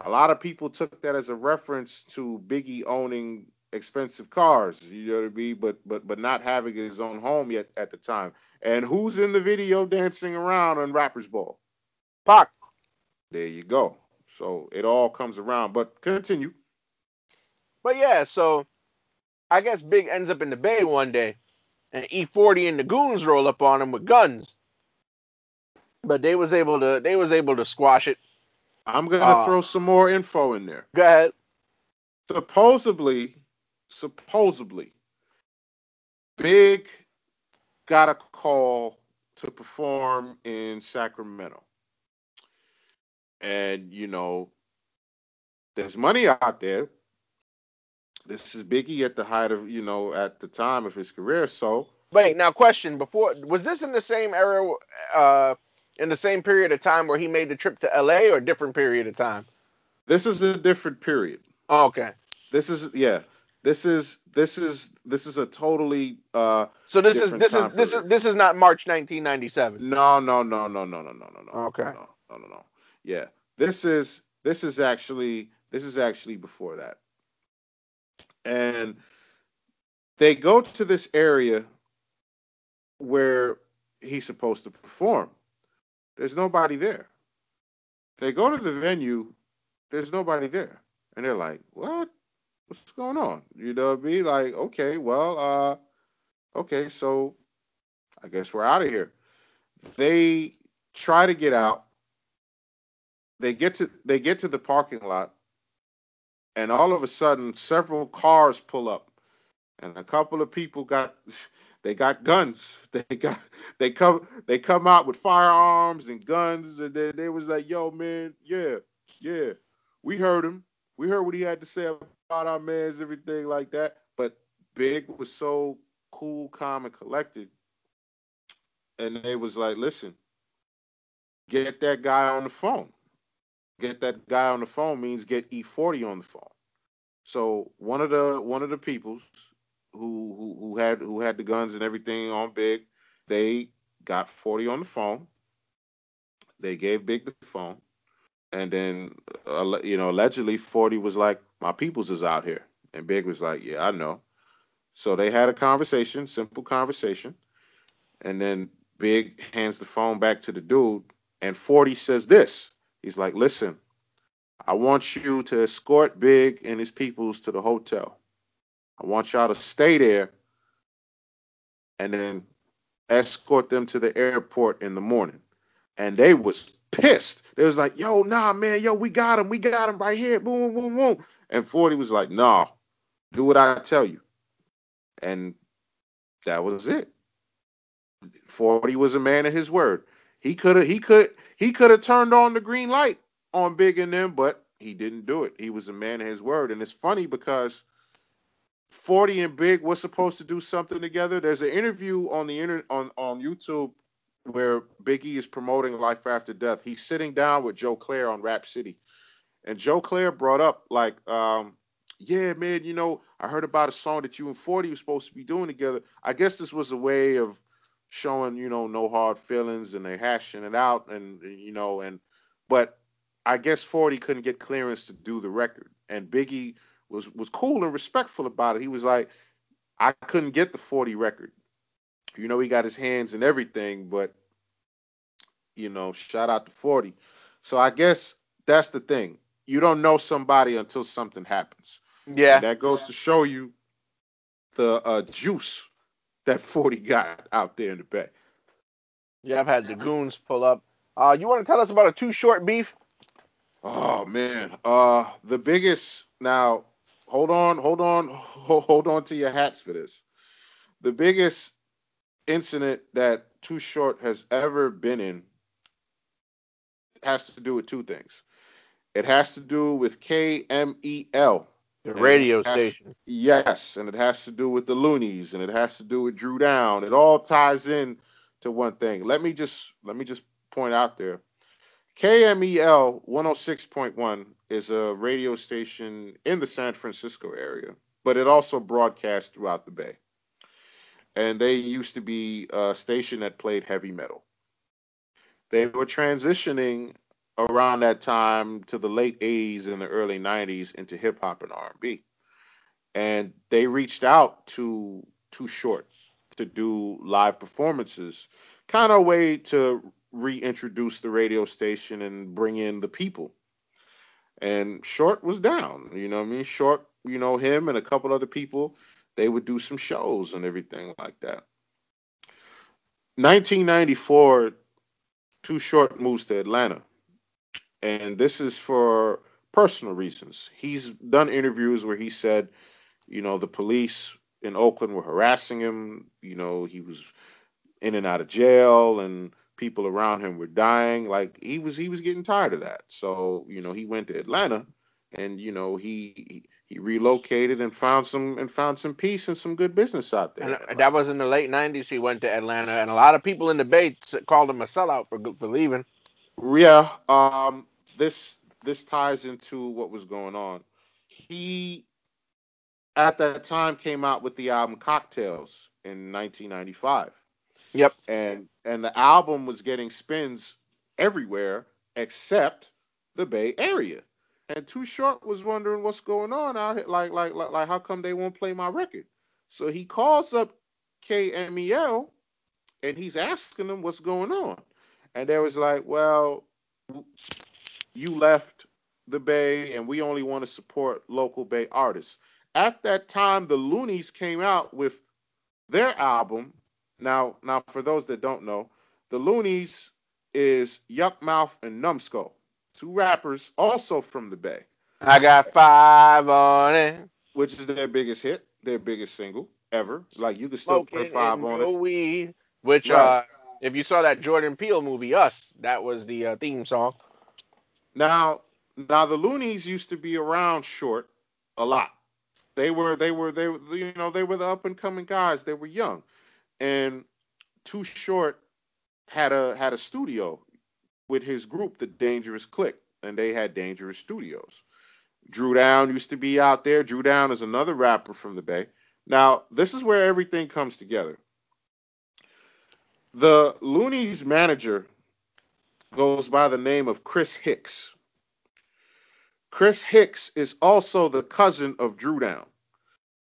A lot of people took that as a reference to Biggie owning expensive cars, you know what I mean, but but but not having his own home yet at the time. And who's in the video dancing around on Rapper's Ball? Pac. There you go. So it all comes around. But continue. But yeah, so I guess Big ends up in the Bay one day, and E forty and the goons roll up on him with guns. But they was able to they was able to squash it. I'm gonna uh, throw some more info in there. Go ahead. Supposedly. Supposedly, Big got a call to perform in Sacramento. And, you know, there's money out there. This is Biggie at the height of, you know, at the time of his career, so. Wait, now question, before, was this in the same era, uh, in the same period of time where he made the trip to L A, or a different period of time? This is a different period. Oh, okay. This is, yeah. This is this is this is a totally uh So this is this is this is this is not March nineteen ninety-seven. No, no, no, no, no, no, no, no, no. Okay. No, no, no, no. Yeah. This is this is actually this is actually before that. And they go to this area where he's supposed to perform. There's nobody there. They go to the venue, there's nobody there. And they're like, "What? What's going on?" You know what I mean? Like, okay, well, uh, okay, so I guess we're out of here. They try to get out. They get to they get to the parking lot, and all of a sudden, several cars pull up, and a couple of people got they got guns. They got they come they come out with firearms and guns, and they, they was like, "Yo, man, yeah, yeah, we heard him. We heard what he had to say about our mans, everything like that." But Big was so cool, calm, and collected. And they was like, listen, get that guy on the phone. Get that guy on the phone means get E forty on the phone. So one of the one of the peoples who who who had who had the guns and everything on Big, they got forty on the phone. They gave Big the phone, and then uh, you know allegedly forty was like, "My peoples is out here," and Big was like, "Yeah, I know." So they had a conversation, simple conversation, and then Big hands the phone back to the dude, and forty says this. He's like, "Listen, I want you to escort Big and his peoples to the hotel. I want y'all to stay there and then escort them to the airport in the morning." And they was pissed. They was like, "Yo, nah, man, yo, we got him. We got him right here. Boom, boom, boom." And forty was like, "Nah, do what I tell you." And that was it. forty was a man of his word. He could have he could he could have turned on the green light on Big and them, but he didn't do it. He was a man of his word. And it's funny because forty and Big was supposed to do something together. There's an interview on the internet on, on YouTube where Big E is promoting Life After Death. He's sitting down with Joe Clair on Rap City. And Joe Clair brought up like, um, yeah, man, you know, I heard about a song that you and forty were supposed to be doing together. I guess this was a way of showing, you know, no hard feelings, and they hashing it out, and you know, and but I guess forty couldn't get clearance to do the record. And Big E was was cool and respectful about it. He was like, "I couldn't get the forty record. You know, he got his hands and everything, but, you know, shout out to forty." So I guess that's the thing. You don't know somebody until something happens. Yeah. And that goes to show you the uh, juice that forty got out there in the back. Yeah, I've had the goons pull up. Uh, you want to tell us about a Too Short beef? Oh, man. Uh, the biggest... Now, hold on, hold on, hold on to your hats for this. The biggest incident that Too Short has ever been in has to do with two things. It has to do with K M E L, the radio station. To, yes, and it has to do with the Luniz, and it has to do with Drew Down. It all ties in to one thing. Let me just let me just point out there. K M E L one oh six point one is a radio station in the San Francisco area, but it also broadcasts throughout the Bay. And they used to be a station that played heavy metal. They were transitioning around that time to the late eighties and the early nineties into hip-hop and R and B. And they reached out to Too Short to do live performances, kind of a way to reintroduce the radio station and bring in the people. And Short was down, you know what I mean? Short, you know, him and a couple other people, they would do some shows and everything like that. nineteen ninety-four, Too Short moves to Atlanta. And this is for personal reasons. He's done interviews where he said, you know, the police in Oakland were harassing him. You know, he was in and out of jail, and people around him were dying. Like he was, he was getting tired of that. So, you know, he went to Atlanta, and, you know, he, he relocated and found some, and found some peace and some good business out there. And that was in the late nineties. He went to Atlanta, and a lot of people in the Bay called him a sellout for, for leaving. Yeah. Um, this, this ties into what was going on. He, at that time, came out with the album Cocktails in nineteen ninety-five. Yep. And and the album was getting spins everywhere except the Bay Area. And Too Short was wondering what's going on out here. Like, like, like, like how come they won't play my record? So he calls up K M E L, and he's asking them what's going on. And they was like, "Well, you left the Bay, and we only want to support local Bay artists." At that time, the Luniz came out with their album. Now, now, for those that don't know, the Luniz is Yuck Mouth and Numbskull, two rappers also from the Bay. I got five on it, which is their biggest hit, their biggest single ever. Like you can still Smoking put five on it. Weed, which, right. uh, if you saw that Jordan Peele movie Us, that was the uh, theme song. Now, now the Luniz used to be around Short a lot. They were, they were, they, you know, they were the up and coming guys. They were young. And Too Short had a had a studio with his group, the Dangerous Clique, and they had Dangerous Studios. Drew Down used to be out there. Drew Down is another rapper from the Bay, Now, this is where everything comes together. The Luniz manager goes by the name of Chris Hicks. Chris Hicks is also the cousin of Drew Down.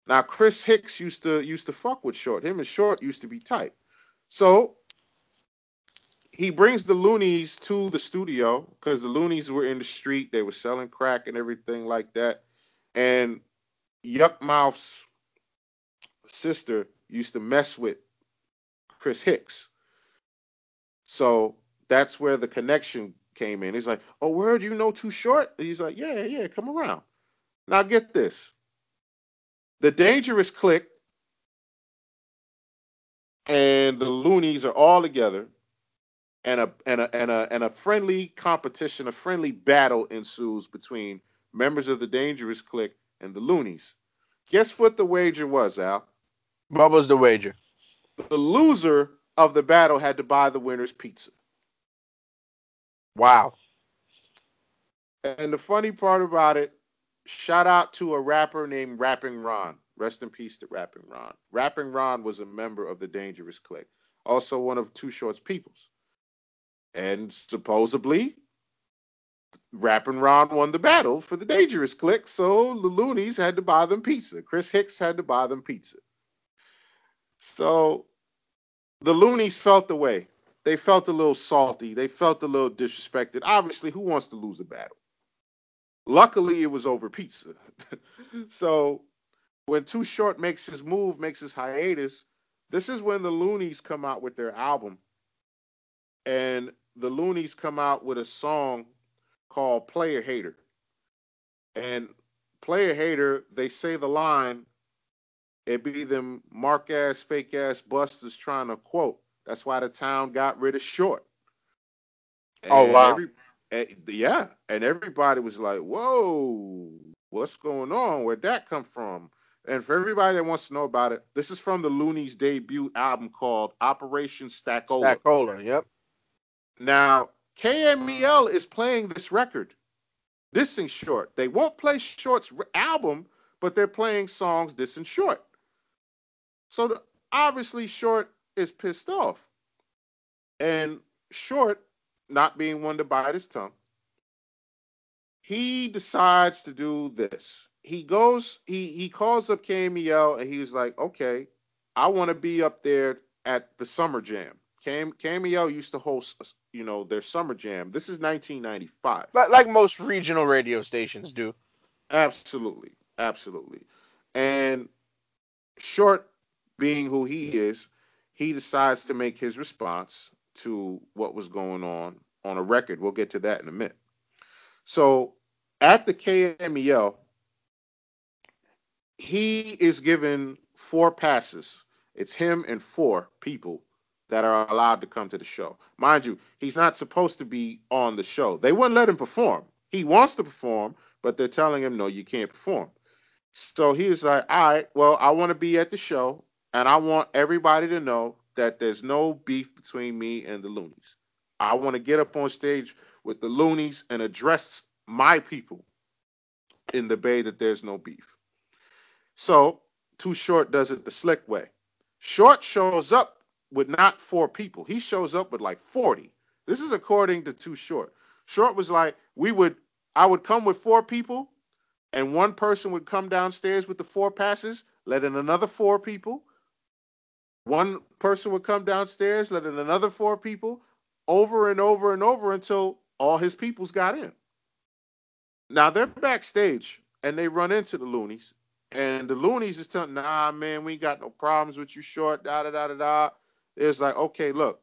Now, Chris Hicks used to used to fuck with Short. Him and Short used to be tight. So he brings the Luniz to the studio because the Luniz were in the street. They were selling crack and everything like that. And Yuck Mouth's sister used to mess with Chris Hicks. So that's where the connection came in. He's like, oh, word, you know Too Short? And he's like, yeah, yeah, come around. Now get this. The Dangerous Clique and the Luniz are all together, and a and a and a and a friendly competition, a friendly battle ensues between members of the Dangerous Clique and the Luniz. Guess what the wager was, Al? What was the wager? The loser of the battle had to buy the winner's pizza. Wow. And the funny part about it, shout out to a rapper named Rapping Ron. Rest in peace to Rapping Ron. Rapping Ron was a member of the Dangerous Clique, also one of Too Short's peoples. And supposedly, Rapping Ron won the battle for the Dangerous Clique, so the Luniz had to buy them pizza. Chris Hicks had to buy them pizza. So the Luniz felt the way. They felt a little salty. They felt a little disrespected. Obviously, who wants to lose a battle? Luckily, it was over pizza. So when Too Short makes his move, makes his hiatus, this is when the Luniz come out with their album. And the Luniz come out with a song called Player Hater. And Player Hater, they say the line, it be them mark-ass, fake-ass busters trying to quote. That's why the town got rid of Short. And oh, wow. Every, and, yeah. And everybody was like, whoa, what's going on? Where'd that come from? And for everybody that wants to know about it, this is from the Luniz debut album called Operation Stackola. Stackola, yep. Now, K M E L is playing this record. Dissing Short. They won't play Short's album, but they're playing songs dissing Short. So, the, obviously, Short is pissed off. And Short, not being one to bite his tongue, he decides to do this. He goes, he he calls up K M E L and he was like, okay, I want to be up there at the Summer Jam. K M E L used to host, you know, their Summer Jam. This is nineteen ninety-five. Like, like most regional radio stations do. Absolutely. Absolutely. And Short, being who he is, he decides to make his response to what was going on on a record. We'll get to that in a minute. So at the K M E L, he is given four passes. It's him and four people that are allowed to come to the show. Mind you, he's not supposed to be on the show. They wouldn't let him perform. He wants to perform, but they're telling him, no, you can't perform. So he was like, all right, well, I want to be at the show. And I want everybody to know that there's no beef between me and the Luniz. I want to get up on stage with the Luniz and address my people in the Bay that there's no beef. So Too Short does it the slick way. Short shows up with not four people. He shows up with like forty. This is according to Too Short. Short was like, we would, I would come with four people, and one person would come downstairs with the four passes, let in another four people. One person would come downstairs, let in another four people, over and over and over until all his peoples got in. Now, they're backstage, and they run into the Luniz, and the Luniz is telling, nah, man, we ain't got no problems with you, Short, da-da-da-da-da. It's like, okay, look,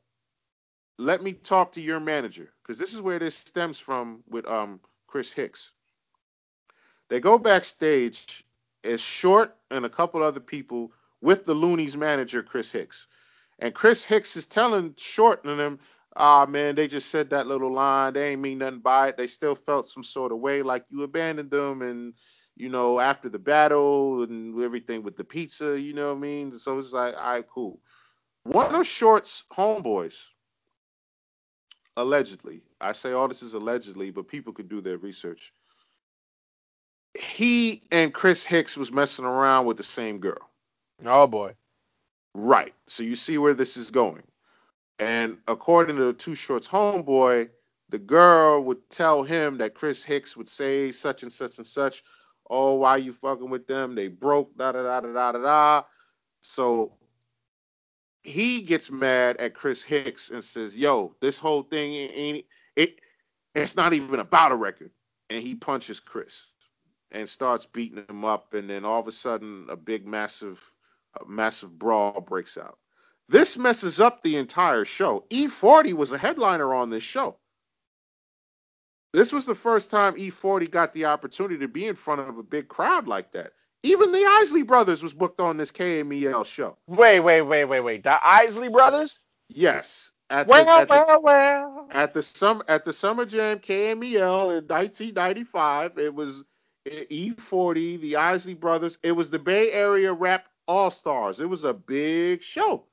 let me talk to your manager, because this is where this stems from with um Chris Hicks. They go backstage as Short and a couple other people with the Luniz manager, Chris Hicks. And Chris Hicks is telling Short and them, ah, man, they just said that little line. They ain't mean nothing by it. They still felt some sort of way, like you abandoned them. And, you know, after the battle and everything with the pizza, you know what I mean? So it's like, all right, cool. One of Short's homeboys, allegedly, I say all this is allegedly, but people could do their research. He and Chris Hicks was messing around with the same girl. Oh, boy. Right. So you see where this is going. And according to Too Short's homeboy, the girl would tell him that Chris Hicks would say such and such and such. Oh, why you fucking with them? They broke, da-da-da-da-da-da-da. So he gets mad at Chris Hicks and says, yo, this whole thing ain't it. It's not even about a record. And he punches Chris and starts beating him up. And then all of a sudden, a big, massive, a massive brawl breaks out. This messes up the entire show. E forty was a headliner on this show. This was the first time E forty got the opportunity to be in front of a big crowd like that. Even the Isley Brothers was booked on this K M E L show. Wait, wait, wait, wait, wait. The Isley Brothers? Yes. At well, the, at well, the, well. At the, sum, at the Summer Jam K M E L in nineteen ninety-five, it was E forty, the Isley Brothers. It was the Bay Area Rap All-Stars. It was a big show.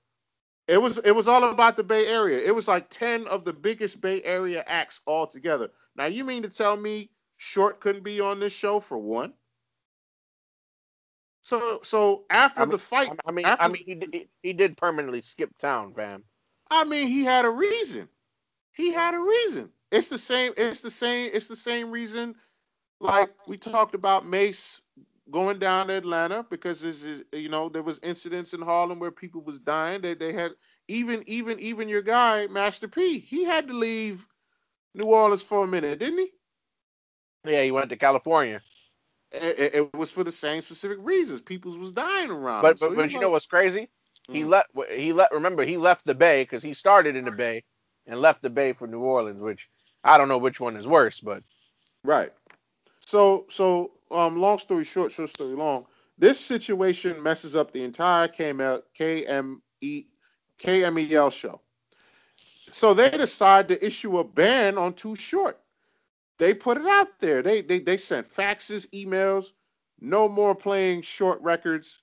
It was it was all about the Bay Area. It was like ten of the biggest Bay Area acts all together. Now, you mean to tell me Short couldn't be on this show for one? So so after I mean, the fight... I mean, after, I mean he, did, he did permanently skip town, fam. I mean, he had a reason. He had a reason. It's the same, it's the same, it's the same reason, like we talked about Mace going down to Atlanta, because this is, you know, there was incidents in Harlem where people was dying. They they had even even even your guy, Master P, he had to leave New Orleans for a minute, didn't he? Yeah, he went to California. It, it, it was for the same specific reasons. People was dying around but, him. But so but you like, know what's crazy? He mm-hmm. left. He left. Remember, he left the Bay because he started in the Bay and left the Bay for New Orleans, which I don't know which one is worse, but right. So so um, long story short, short story long. This situation messes up the entire K M E L show. So they decide to issue a ban on Too Short. They put it out there. They they they sent faxes, emails, no more playing Short records.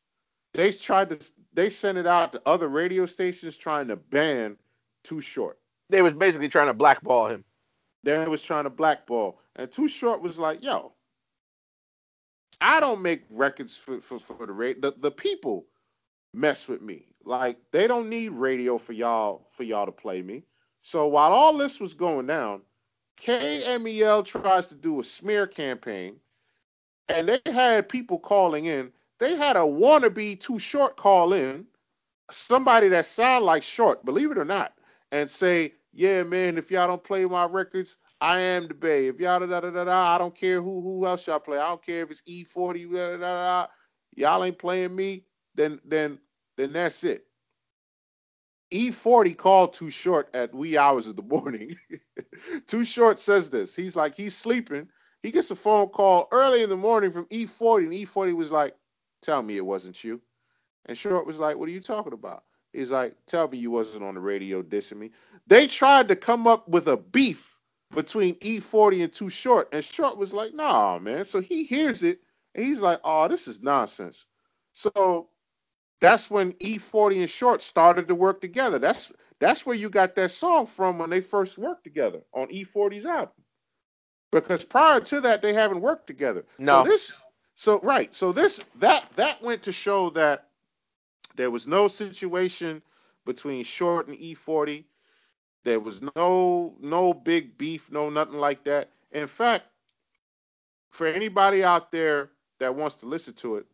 They tried to they sent it out to other radio stations trying to ban Too Short. They was basically trying to blackball him. They was trying to blackball. And Too Short was like, yo, I don't make records for, for, for the radio. The, the people mess with me. Like, they don't need radio for y'all for y'all to play me. So while all this was going down, K M E L tries to do a smear campaign, and they had people calling in. They had a wannabe Too Short call in, somebody that sounded like Short, believe it or not, and say, yeah, man, if y'all don't play my records, I am the Bay. If y'all da-da-da-da, I don't care who who else y'all play. I don't care if it's E forty, da-da-da-da. Y'all ain't playing me, then then then that's it. E forty called Too Short at wee hours of the morning. Too Short says this. He's like, he's sleeping. He gets a phone call early in the morning from E forty, and E forty was like, tell me it wasn't you. And Short was like, what are you talking about? He's like, tell me you wasn't on the radio dissing me. They tried to come up with a beef between E forty and Too Short, and Short was like, nah, man. So he hears it, and he's like, oh, this is nonsense. So that's when E forty and Short started to work together. That's that's where you got that song from when they first worked together on E forty's album. Because prior to that, they haven't worked together. No. So this, so right. So this that that went to show that there was no situation between Short and E forty. There was no no big beef, no nothing like that. In fact, for anybody out there that wants to listen to it,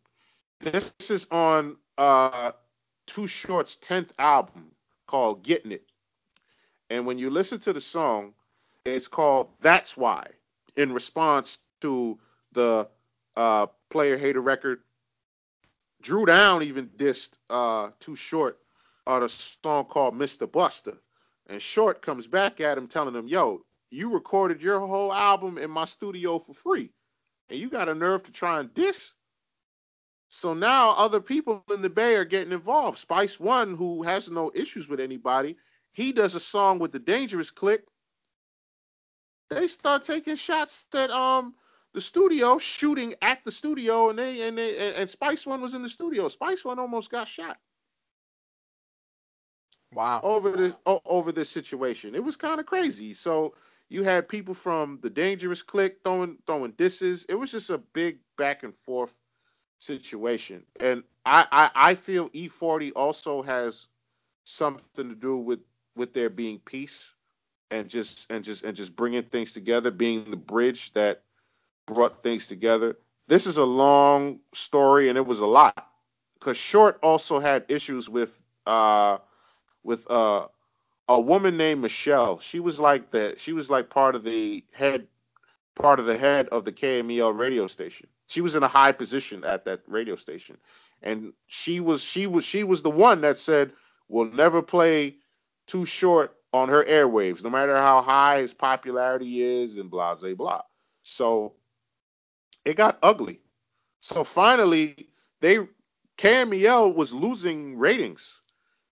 this is on uh, Too Short's tenth album called Getting It. And when you listen to the song, it's called That's Why, in response to the uh, Player Hater record. Drew Down even dissed uh, Too Short on a song called Mister Buster. And Short comes back at him telling him, yo, you recorded your whole album in my studio for free, and you got a nerve to try and diss? So now other people in the Bay are getting involved. Spice one, who has no issues with anybody, he does a song with the Dangerous Click. They start taking shots at um the studio, shooting at the studio, and they and they and Spice one was in the studio. Spice one almost got shot. Wow. Over this over this situation, it was kind of crazy. So you had people from the Dangerous Click throwing throwing disses. It was just a big back and forth situation. And I, I, I feel E forty also has something to do with, with there being peace and just and just and just bringing things together, being the bridge that brought things together. This is a long story, and it was a lot, because Short also had issues with uh with uh a woman named Michelle. She was like the she was like part of the head part of the head of the K M E L radio station. She was in a high position at that radio station, and she was she was she was the one that said, "We'll never play Too Short on her airwaves, no matter how high his popularity is," and blah, blah, blah. So it got ugly. So finally, they K M E L was losing ratings.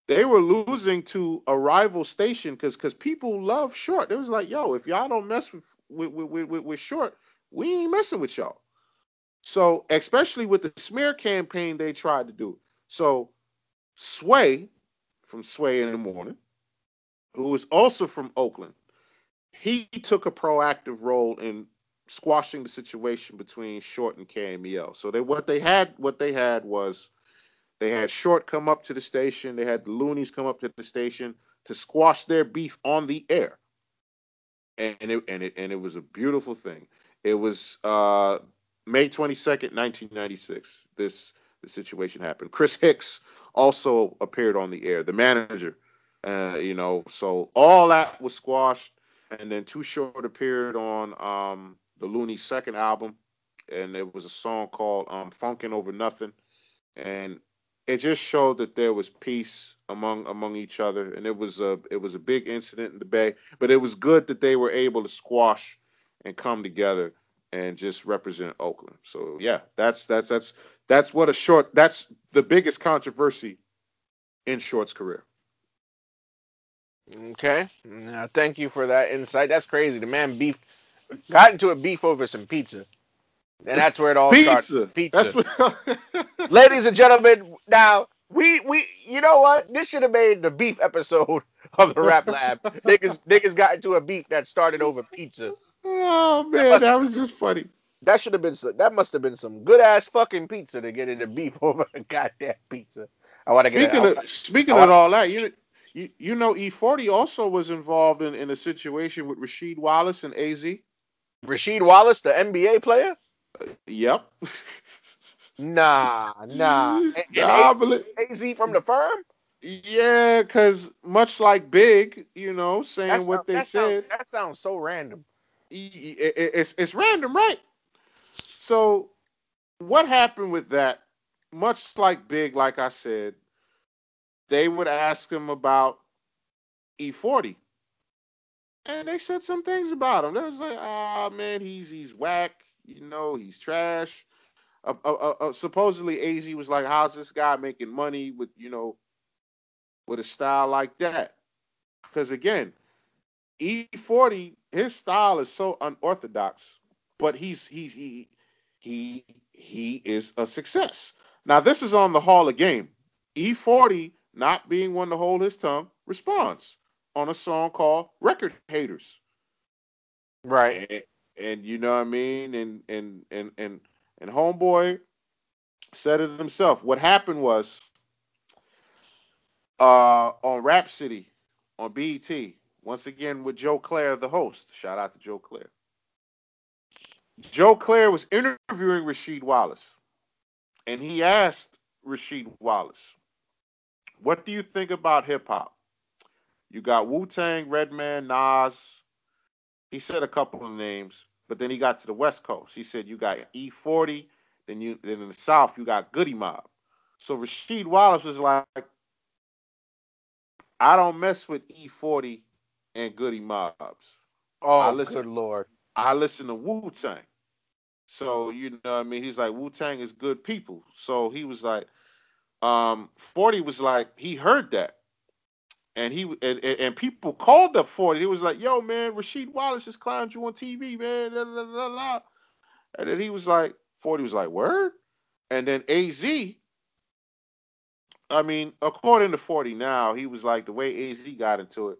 They were losing to a rival station because because people love Short. It was like, yo, if y'all don't mess with with, with, with with Short, we ain't messing with y'all. So especially with the smear campaign they tried to do. So Sway from Sway in the Morning, who was also from Oakland, he took a proactive role in squashing the situation between Short and K M E L. So they what they had what they had was they had Short come up to the station, they had the Luniz come up to the station to squash their beef on the air. And it and it and it was a beautiful thing. It was uh, May twenty-second, nineteen ninety-six. This the situation happened. Chris Hicks also appeared on the air, the manager. Uh, you know, so all that was squashed, and then Too Short appeared on um, the Luniz second album, and it was a song called um, "Funkin' Over Nothing," and it just showed that there was peace among among each other, and it was a it was a big incident in the Bay, but it was good that they were able to squash and come together and just represent Oakland. So yeah, that's that's that's that's what a Short that's the biggest controversy in Short's career. Okay, now thank you for that insight. That's crazy. The man beef got into a beef over some pizza, and that's where it all pizza. started. Pizza. That's what... Ladies and gentlemen, now we we you know what? This should have made the beef episode of the Rap Lab. niggas niggas got into a beef that started over pizza. Oh man, that, must, that was just funny. That should have been that must have been some good ass fucking pizza to get into beef over a goddamn pizza. I want to get speaking of speaking of all that. You. You, you know, E forty also was involved in, in a situation with Rasheed Wallace and A Z. Rasheed Wallace, the N B A player? Uh, yep. nah, nah. And, and nah, A Z, believe- A Z from the firm? Yeah, because much like Big, you know, saying sound, what they that said. Sounds, that sounds so random. It, it, it's, it's random, right? So what happened with that? Much like Big, like I said, they would ask him about E forty, and they said some things about him. They was like, "Ah, oh, man, he's he's whack. You know, he's trash." Uh, uh, uh, supposedly, A Z was like, "How's this guy making money with you know, with a style like that?" Because again, E forty, his style is so unorthodox, but he's he's he he he is a success. Now this is on the Hall of Game. E forty, not being one to hold his tongue, responds on a song called Record Haters. Right. And, and you know what I mean? And, and, and, and, and homeboy said it himself. What happened was uh, on Rap City, on B E T, once again with Joe Clair, the host. Shout out to Joe Clair. Joe Clair was interviewing Rasheed Wallace, and he asked Rasheed Wallace, "What do you think about hip-hop? You got Wu-Tang, Redman, Nas." He said a couple of names, but then he got to the West Coast. He said, "You got E forty, then you then in the South, you got Goody Mob." So Rasheed Wallace was like, "I don't mess with E forty and Goody Mobs. Oh, I listen, good Lord. I listen to Wu-Tang." So, you know what I mean? He's like, "Wu-Tang is good people." So he was like, Um, forty was like, he heard that, and he and, and, and people called up forty. He was like, "Yo, man, Rasheed Wallace just clowned you on T V, man." Blah, blah, blah, blah. And then he was like, forty was like, "Word?" And then A Z, I mean, according to forty now, he was like, the way A Z got into it,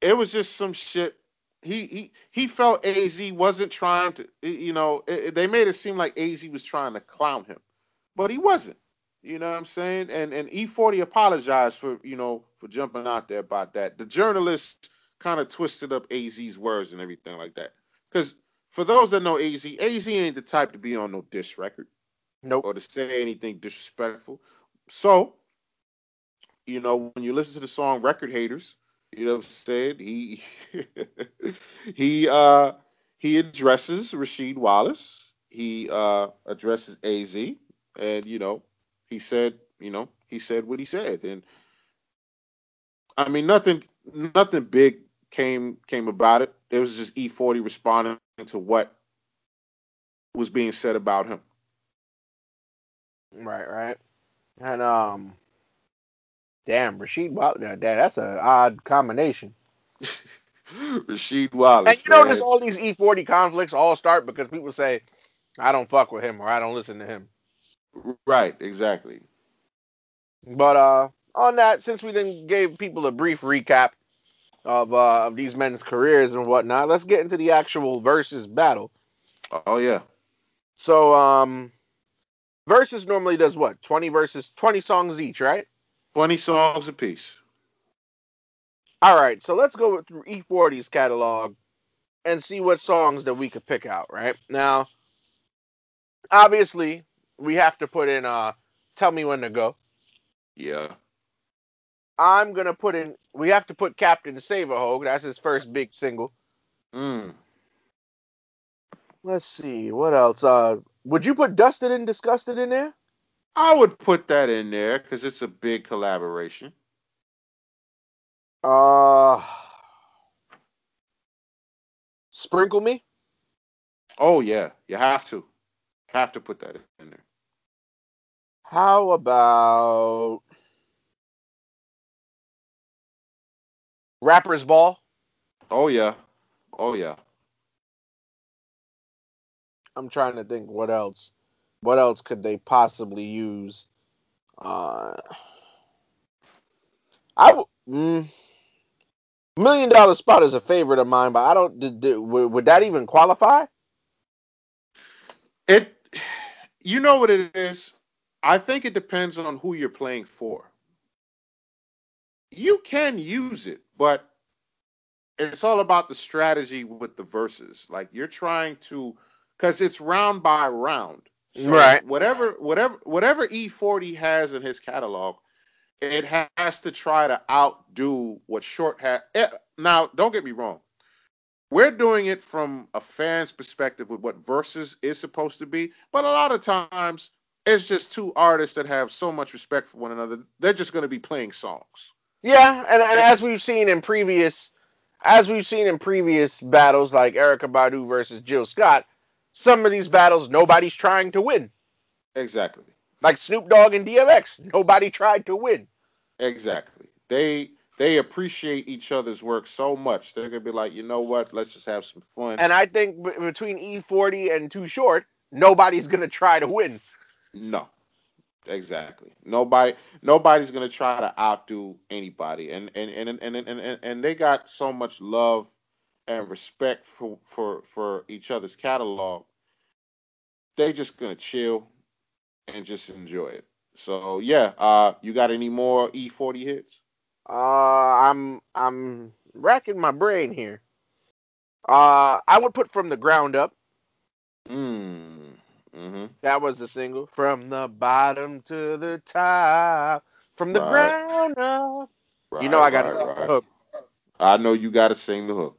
it was just some shit he he he felt A Z wasn't trying to, you know, it, they made it seem like A Z was trying to clown him, but he wasn't. You know what I'm saying? And and E forty apologized for, you know, for jumping out there about that. The journalist kind of twisted up A Z's words and everything like that. Because for those that know A Z, A Z ain't the type to be on no diss record. Nope. Or to say anything disrespectful. So, you know, when you listen to the song Record Haters, you know what I'm saying? He, he, uh, he addresses Rasheed Wallace. He uh, addresses A Z. And, you know, he said, you know, he said what he said. And I mean, nothing, nothing big came, came about it. It was just E forty responding to what was being said about him. Right, right. And, um, damn, Rasheed Wallace. Damn, that's an odd combination. Rasheed Wallace. And you man. Notice all these E forty conflicts all start because people say, I don't fuck with him or I don't listen to him. Right, exactly. But uh, on that, since we then gave people a brief recap of uh, of these men's careers and whatnot, let's get into the actual versus battle. Oh yeah. So um, versus normally does what? Twenty versus twenty songs each, right? Twenty songs apiece. All right, so let's go through E forty's catalog and see what songs that we could pick out. Right now, obviously. We have to put in, uh, Tell Me When to Go. Yeah. I'm going to put in, we have to put Captain Save-A-Ho. That's his first big single. Mm. Let's see. What else? Uh, would you put Dusted and Disgusted in there? I would put that in there because it's a big collaboration. Uh, Sprinkle Me? Oh, yeah. You have to. Have to put that in there. How about Rapper's Ball? Oh, yeah. Oh, yeah. I'm trying to think what else. What else could they possibly use? Uh, I w- mm, Million Dollar Spot is a favorite of mine, but I don't... Did, did, would that even qualify? It... You know what it is? I think it depends on who you're playing for. You can use it, but it's all about the strategy with the verses. Like you're trying to, because it's round by round. So right. Whatever, whatever, whatever E forty has in his catalog, it has to try to outdo what Short had. Now, don't get me wrong. We're doing it from a fan's perspective with what Versus is supposed to be, but a lot of times it's just two artists that have so much respect for one another, they're just going to be playing songs. Yeah, and, and as we've seen in previous, as we've seen in previous battles like Erykah Badu versus Jill Scott, some of these battles nobody's trying to win. Exactly. Like Snoop Dogg and D M X, nobody tried to win. Exactly. They. They appreciate each other's work so much. They're going to be like, you know what? Let's just have some fun. And I think b- between E forty and Too Short, nobody's going to try to win. No, exactly. Nobody, Nobody's going to try to outdo anybody. And and, and, and, and, and and they got so much love and respect for, for, for each other's catalog. They just going to chill and just enjoy it. So, yeah, uh, you got any more E forty hits? Uh, I'm, I'm racking my brain here. Uh, I would put From the Ground Up. Mm. Mm-hmm. That was the single. From the bottom to the top. From the right. ground up. Right, you know I gotta right, sing right. the hook. I know you gotta sing the hook.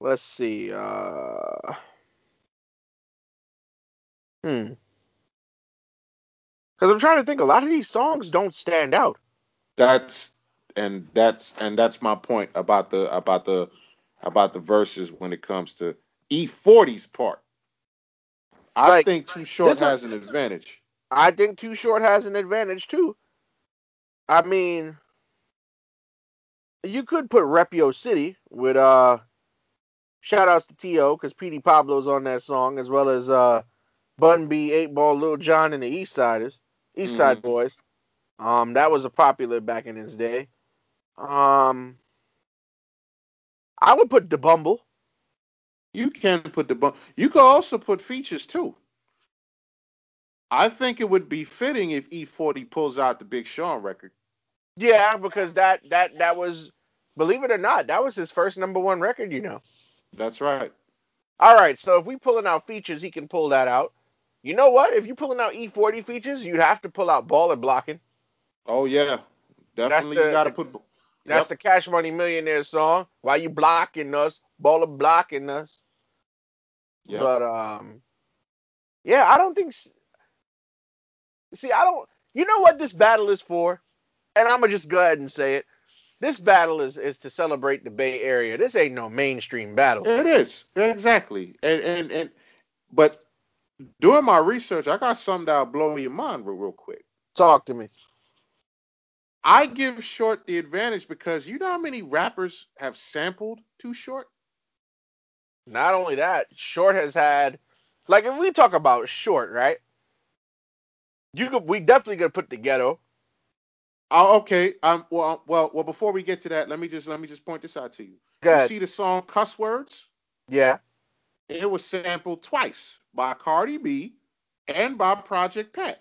Let's see. Uh. Hmm. Because I'm trying to think. A lot of these songs don't stand out. That's and that's and that's my point about the about the about the verses when it comes to E forty's part. I like, think Too Short has an advantage. I think Too Short has an advantage too. I mean, you could put Repio City with uh shout outs to T O because P D Pablo's on that song as well as uh Bun B, Eight Ball, Lil John, and the East Siders, East Side mm. Boys. Um, that was a popular back in his day. Um, I would put the Bumble. You can put the Bumble. You could also put features too. I think it would be fitting if E forty pulls out the Big Sean record. Yeah, because that that that was, believe it or not, that was his first number one record, you know. That's right. All right, so if we pulling out features, he can pull that out. You know what? If you're pulling out E forty features, you'd have to pull out Baller Blocking. Oh, yeah. Definitely the, you got to put... That's yep. the Cash Money Millionaire song. Why you blocking us? Baller blocking us. Yep. But, um... yeah, I don't think... See, I don't... You know what this battle is for? And I'm going to just go ahead and say it. This battle is, is to celebrate the Bay Area. This ain't no mainstream battle. It is. Exactly. And, and, and but doing my research, I got something that'll blow your mind real, real quick. Talk to me. I give Short the advantage because you know how many rappers have sampled Too Short? Not only that, Short has had... Like, if we talk about Short, right? You could, we definitely could put the Ghetto. Oh, okay. Um. Well, well, well. Before we get to that, let me just let me just point this out to you. Go ahead. You see the song "Cuss Words"? Yeah. It was sampled twice by Cardi B and by Project Pat.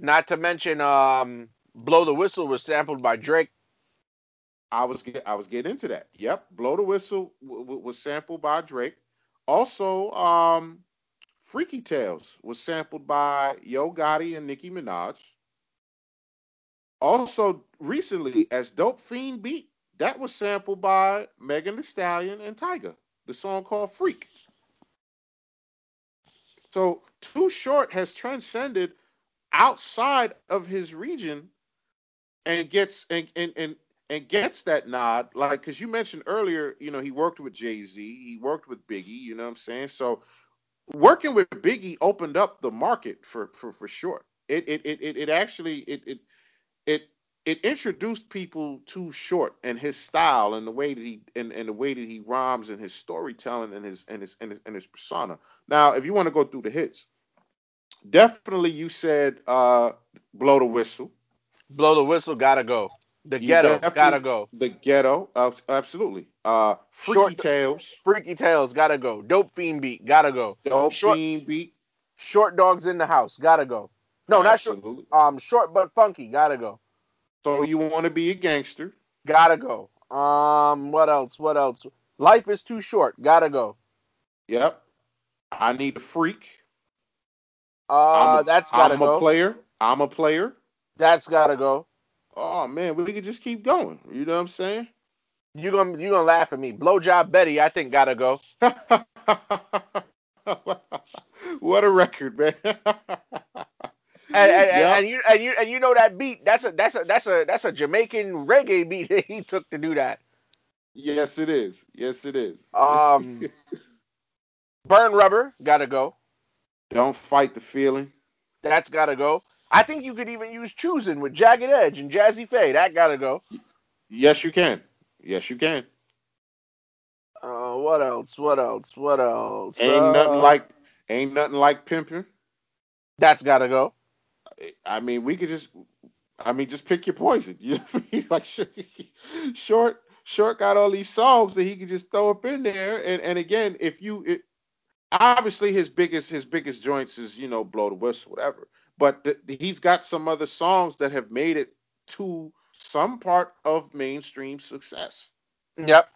Not to mention, um, "Blow the Whistle" was sampled by Drake. I was get, I was getting into that. Yep. "Blow the Whistle" w- w- was sampled by Drake. Also, um, "Freaky Tales" was sampled by Yo Gotti and Nicki Minaj. Also, recently, as Dope Fiend Beat, that was sampled by Megan Thee Stallion and Tyga, the song called Freak. So, Too Short has transcended outside of his region and gets and and, and, and gets that nod. Like, because you mentioned earlier, you know, he worked with Jay-Z, he worked with Biggie, you know what I'm saying? So, working with Biggie opened up the market for, for, for Short. It, it, it, it, it actually... it, it It it introduced people to Short and his style and the way that he and, and the way that he rhymes and his storytelling and his and his and his and his persona. Now, if you want to go through the hits, definitely you said uh, Blow the Whistle. Blow the Whistle gotta go. The you Ghetto gotta go. The Ghetto, uh, absolutely. Uh, Freaky Short, Tales. Freaky Tales gotta go. Dope Fiend Beat gotta go. Dope Short, Fiend Beat. Short Dogs in the House gotta go. No, not Short. Um, Short But Funky. Gotta go. So You Want to Be a Gangster. Gotta go. Um, what else? What else? Life is Too Short. Gotta go. Yep. I Need a Freak. Uh, a, that's gotta I'm go. I'm a player. I'm a player. That's gotta go. Oh man, we could just keep going. You know what I'm saying? You gonna you gonna laugh at me? Blowjob Betty. I think gotta go. What a record, man. And, and, yep. and, you, and you and you know that beat, that's a that's a that's a that's a Jamaican reggae beat that he took to do that. Yes, it is. Yes, it is. Um, Burn Rubber, gotta go. Don't Fight the Feeling. That's gotta go. I think you could even use Choosing with Jagged Edge and Jazzy Faye. That gotta go. Yes, you can. Yes, you can. Uh, what else? What else? What else? Ain't uh, nothing like ain't nothing like pimping. That's gotta go. I mean, we could just, I mean, just pick your poison. You know what I mean? Like, Short, Short got all these songs that he could just throw up in there. And, and again, if you, it, obviously his biggest, his biggest joints is, you know, Blow the Whistle, whatever. But th- he's got some other songs that have made it to some part of mainstream success. Yep.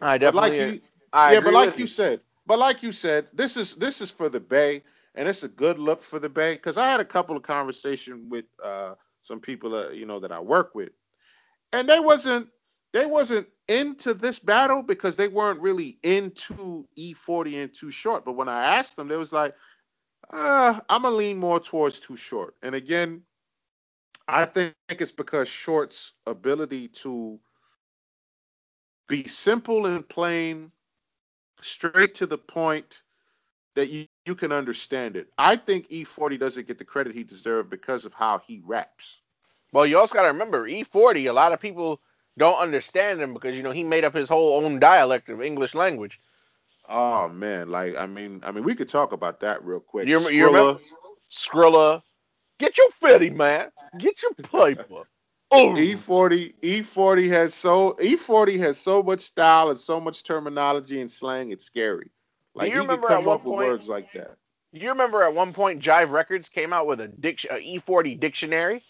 I definitely, but like you, I yeah, agree but like with you me. said, but like you said, this is, this is for the Bay. And it's a good look for the Bay, because I had a couple of conversations with uh, some people, uh, you know, that I work with, and they wasn't they wasn't into this battle because they weren't really into E forty and Too Short. But when I asked them, they was like, uh, I'm gonna lean more towards Too Short. And again, I think it's because Short's ability to be simple and plain, straight to the point, that you. You can understand it. I think E forty doesn't get the credit he deserves because of how he raps. Well, you also got to remember, E forty, a lot of people don't understand him because, you know, he made up his whole own dialect of English language. Oh, man. Like, I mean, I mean, we could talk about that real quick. You, Skrilla. You remember? Skrilla. Get your fitty, man. Get your paper. Ooh. E forty, E forty has so E forty has so much style and so much terminology and slang. It's scary. Like, do you remember at one point words like that? Do you remember at one point Jive Records came out with a diction, a E forty dictionary?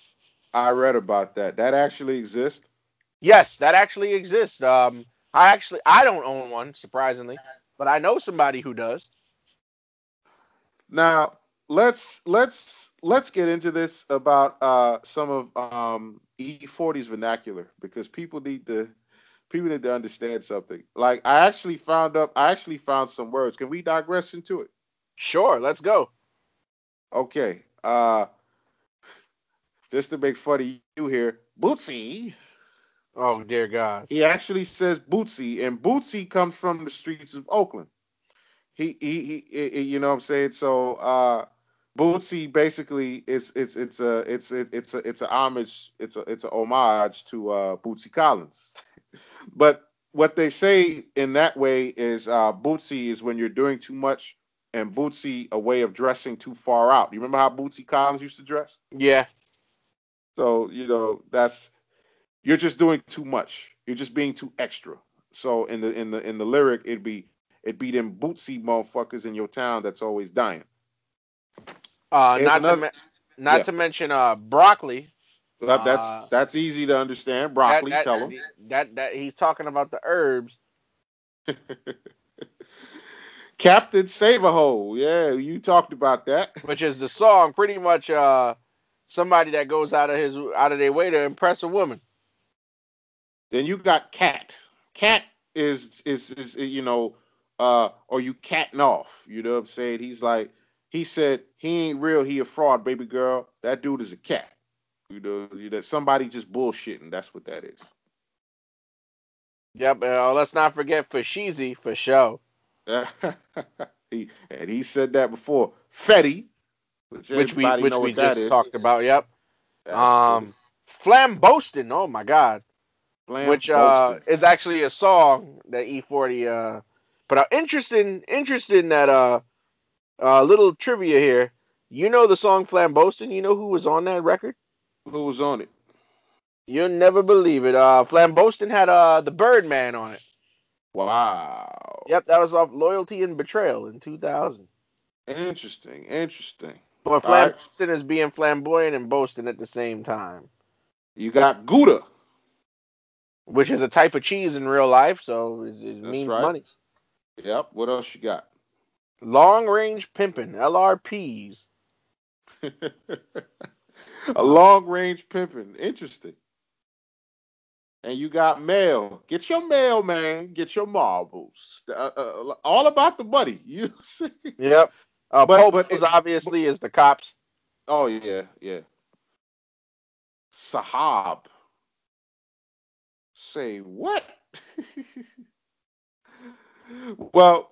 I read about that. That actually exists? Yes, that actually exists. Um, I actually I don't own one, surprisingly, but I know somebody who does. Now let's let's let's get into this about uh, some of um, E forty's vernacular, because people need to people need to understand something. Like, I actually found up I actually found some words. Can we digress into it? Sure, let's go. Okay. Uh, just to make fun of you here, Bootsy. Oh, dear God. He actually says Bootsy, and Bootsy comes from the streets of Oakland. He, he, he, he you know what I'm saying? So, uh, Bootsy basically is, it's, it's a, it's, it, it's a, it's a homage, it's a, it's a homage to, uh, Bootsy Collins. But what they say in that way is, uh, Bootsy is when you're doing too much, and Bootsy a way of dressing too far out. You remember how Bootsy Collins used to dress? Yeah. So, you know, that's, you're just doing too much. You're just being too extra. So in the in the in the lyric, it'd be it'd be them Bootsy motherfuckers in your town that's always dying. Uh, not another, to me- not yeah. to mention uh broccoli. Well, that's uh, that's easy to understand. Broccoli, that, that, tell him that, that that he's talking about the herbs. Captain Save-A-Hole. Yeah, you talked about that. Which is the song, pretty much uh, somebody that goes out of his out of their way to impress a woman. Then you got cat. Cat is, is, is, is you know, uh, or you catting off. You know what I'm saying? He's like, he said, he ain't real, he a fraud, baby girl. That dude is a cat. You know, you know somebody just bullshitting. That's what that is. Yep, uh, let's not forget Fashizi for show. he, and he said that before. Fetty, which, which we, which we just is. talked about, yep. Um, Flambostin, oh my God. Lamp Which uh, is actually a song that E forty uh, put out. Interesting, interesting that uh, uh, little trivia here. You know the song Flambostin? You know who was on that record? Who was on it? You'll never believe it. Uh, Flambostin had uh, the Birdman on it. Wow. Yep, that was off Loyalty and Betrayal in two thousand. Interesting, interesting. But Flambostin right. is being flamboyant and boasting at the same time. You got Gouda. Which is a type of cheese in real life, so it, it means right. money. Yep. What else you got? Long range pimping, L R Ps. A long range pimping, interesting. And you got mail. Get your mail, man. Get your marbles. Uh, uh, all about the money. You see? Yep. Uh, but, Pope but, is obviously but, is the cops. Oh yeah, yeah. Sahab. Say what? Well,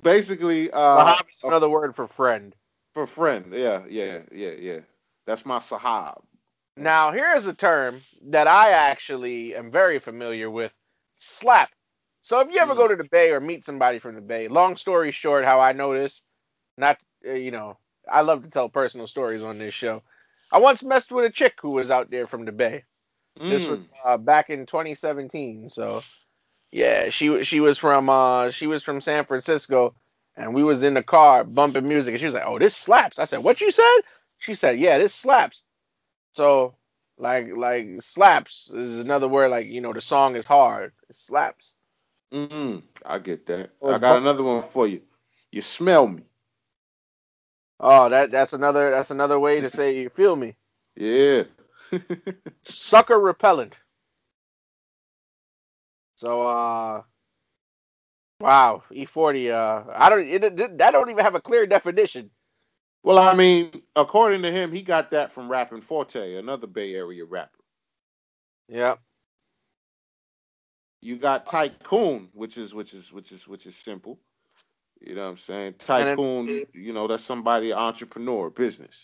basically, uh, sahab is another uh, word for friend. For friend, yeah, yeah, yeah, yeah. That's my sahab. Now, here is a term that I actually am very familiar with: slap. So, if you ever go to the Bay or meet somebody from the Bay, long story short, how I know this, not uh, you know, I love to tell personal stories on this show. I once messed with a chick who was out there from the Bay. This mm. was uh, back in twenty seventeen, so yeah, she she was from uh, she was from San Francisco, and we was in the car bumping music, and she was like, "Oh, this slaps." I said, "What you said?" She said, "Yeah, this slaps." So like like slaps is another word, like, you know, the song is hard. It slaps. Mm-hmm. I get that. I got another one for you. You smell me. Oh, that that's another that's another way to say you feel me. Yeah. Sucker repellent. So, uh, wow, E forty. Uh, I don't. It, it, that don't even have a clear definition. Well, I mean, according to him, he got that from Rappin' four-Tay, another Bay Area rapper. Yep. You got tycoon, which is which is which is which is simple. You know what I'm saying? Tycoon. Then, you know, that's somebody, entrepreneur, business.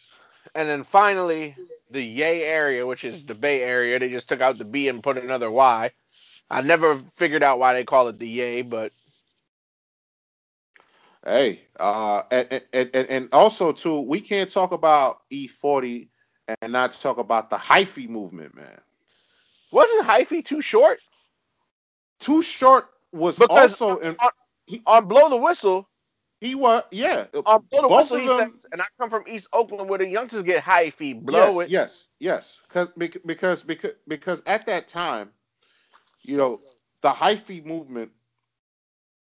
And then finally, the Yay area, which is the Bay Area. They just took out the B and put another Y. I never figured out why they call it the Yay, but hey, uh, and, and, and also too, we can't talk about E forty and not talk about the hyphy movement, man. Wasn't Hyphy Too Short? Too Short was because also on, in, he, on Blow the Whistle. He was, yeah. On Blow the Whistle, he says, and I come from East Oakland where the youngsters get hyphy, blow yes, it. Yes, yes, yes. Because, because, because at that time, you know, the hyphy movement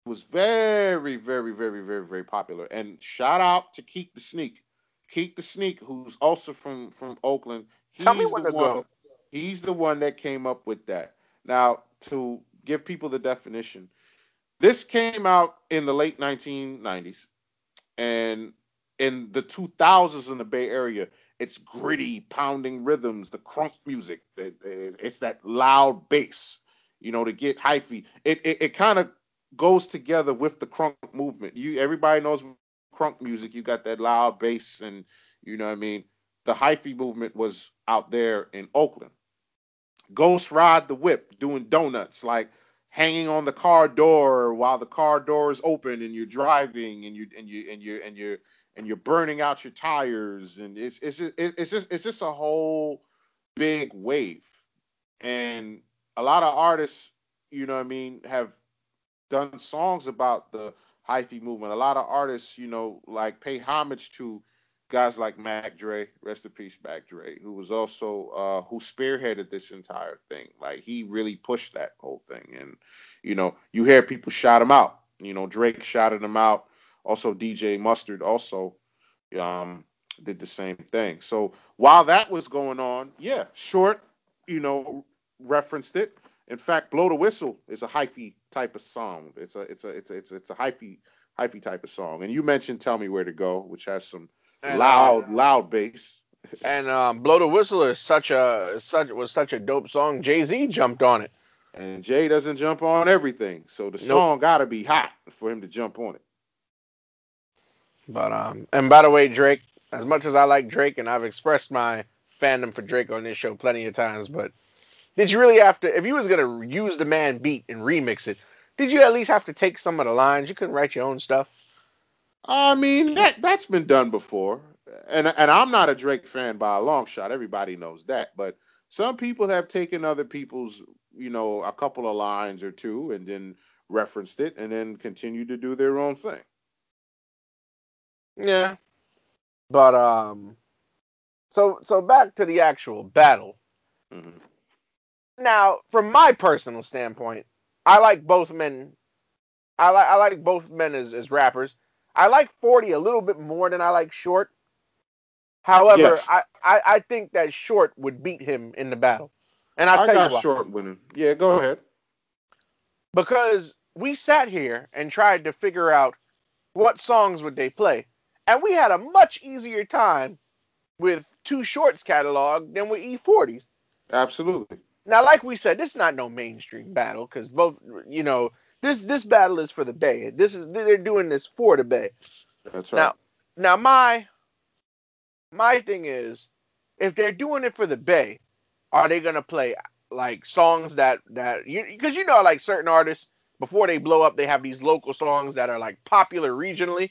was very, very, very, very, very popular. And shout out to Keek the Sneak. Keek the Sneak, who's also from, from Oakland. He's Tell me when the to one, go. He's the one that came up with that. Now, to give people the definition, this came out in the late nineteen nineties. And in the two thousands in the Bay Area, it's gritty, pounding rhythms, the crunk music. It, it, it's that loud bass, you know, to get hyphy. It it, it kind of goes together with the crunk movement. You Everybody knows crunk music. You got that loud bass and, you know what I mean? The hyphy movement was out there in Oakland. Ghost Ride the Whip, doing donuts, like hanging on the car door while the car door is open and you're driving and you and you and you and you and you're burning out your tires, and it's it's just, it's just it's just a whole big wave. And a lot of artists, you know what I mean, have done songs about the hyphy movement. A lot of artists, you know, like pay homage to guys like Mac Dre, rest in peace, Mac Dre, who was also, uh, who spearheaded this entire thing. Like, he really pushed that whole thing. And, you know, you hear people shout him out. You know, Drake shouted him out. Also, D J Mustard also um, did the same thing. So while that was going on, yeah, Short, you know, referenced it. In fact, Blow the Whistle is a hyphy type of song. It's a, it's a, it's a, it's a, it's a hyphy, hyphy type of song. And you mentioned Tell Me Where to Go, which has some And, loud, uh, loud bass. And um, Blow the Whistle is such a such was such a dope song. Jay-Z jumped on it. And Jay doesn't jump on everything, so the song nope. gotta be hot for him to jump on it. But um, and by the way, Drake. As much as I like Drake, and I've expressed my fandom for Drake on this show plenty of times, but did you really have to? If you was gonna use the man beat and remix it, did you at least have to take some of the lines? You couldn't write your own stuff. I mean, that, that's been done before. And and I'm not a Drake fan by a long shot. Everybody knows that. But some people have taken other people's, you know, a couple of lines or two and then referenced it and then continued to do their own thing. Yeah. But, um, so, so back to the actual battle. Mm-hmm. Now, from my personal standpoint, I like both men. I, li- I like both men as, as rappers. I like forty a little bit more than I like Short. However, yes. I, I, I think that Short would beat him in the battle. And I'll I tell got you why. Short winning. Yeah, go ahead. Because we sat here and tried to figure out what songs would they play. And we had a much easier time with Too Short's catalog than with E forty's. Absolutely. Now, like we said, this is not no mainstream battle because both, you know, This this battle is for the Bay. This is they're doing this for the Bay. That's right. Now, now my my thing is, if they're doing it for the Bay, are they gonna play like songs that that you because you know like certain artists before they blow up they have these local songs that are like popular regionally.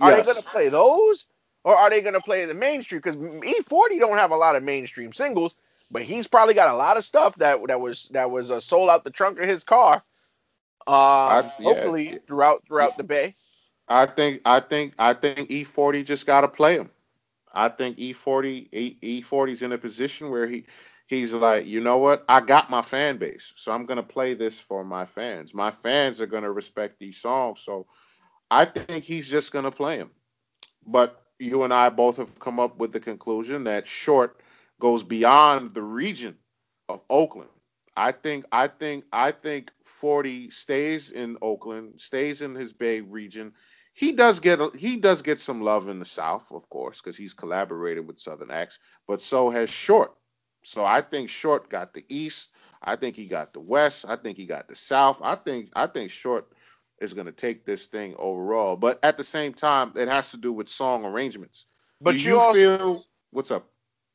Are yes. they gonna play those or are they gonna play the mainstream? Because E forty don't have a lot of mainstream singles, but he's probably got a lot of stuff that that was that was uh, sold out the trunk of his car. Um, I, yeah, hopefully yeah, throughout throughout yeah. the Bay. I think I think I think E forty just gotta play him. I think E forty E forty's in a position where he he's like, you know what? I got my fan base, so I'm gonna play this for my fans. My fans are gonna respect these songs, so I think he's just gonna play him. But you and I both have come up with the conclusion that Short goes beyond the region of Oakland. I think I think I think. forty stays in Oakland, stays in his Bay region. He does get he does get some love in the South, of course, because he's collaborated with Southern acts, but so has Short. So I think Short got the East. I think he got the West. I think he got the South. I think I think Short is going to take this thing overall. But at the same time, it has to do with song arrangements. But do you, you also, feel what's up?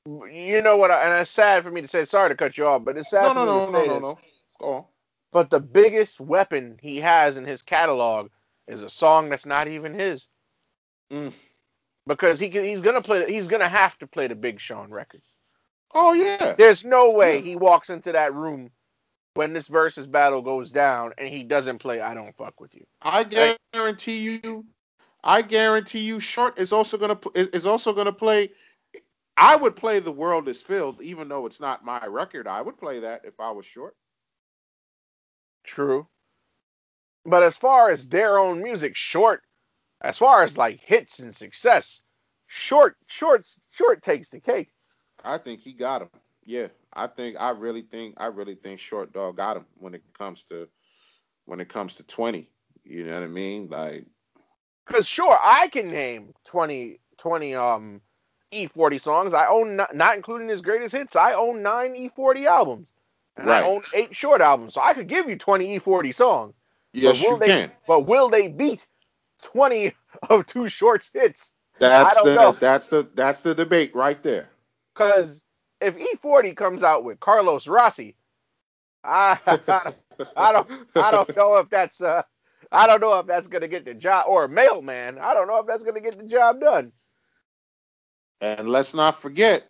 You know what? I, and it's sad for me to say. Sorry to cut you off, but it's sad no, for no, me no, to no, say no, this. No, no, no, no, no. Go on. But the biggest weapon he has in his catalog is a song that's not even his, mm. because he can, he's gonna play. He's gonna have to play the Big Sean record. Oh, yeah. There's no way yeah. he walks into that room when this versus battle goes down and he doesn't play I Don't Fuck With You. I guarantee you, I guarantee you Short is also going to is also going to play. I would play The World Is Filled, even though it's not my record. I would play that if I was Short. True. But as far as their own music, Short, as far as like hits and success, Short, Short, Short takes the cake. I think he got him. Yeah, I think I really think I really think Short Dog got him when it comes to when it comes to twenty. You know what I mean? Like, because sure, I can name twenty, twenty um E forty songs. I own not, not including his greatest hits. I own nine E forty albums, and right. I own eight Short albums. So I could give you twenty E forty songs. Yes, you they, can. But will they beat twenty of Too Short's hits? That's I don't the know. that's the that's the debate right there. Because if E forty comes out with Carlos Rossi, I, I, don't, I don't I don't know if that's uh I don't know if that's gonna get the job, or Mailman. I don't know if that's gonna get the job done. And let's not forget,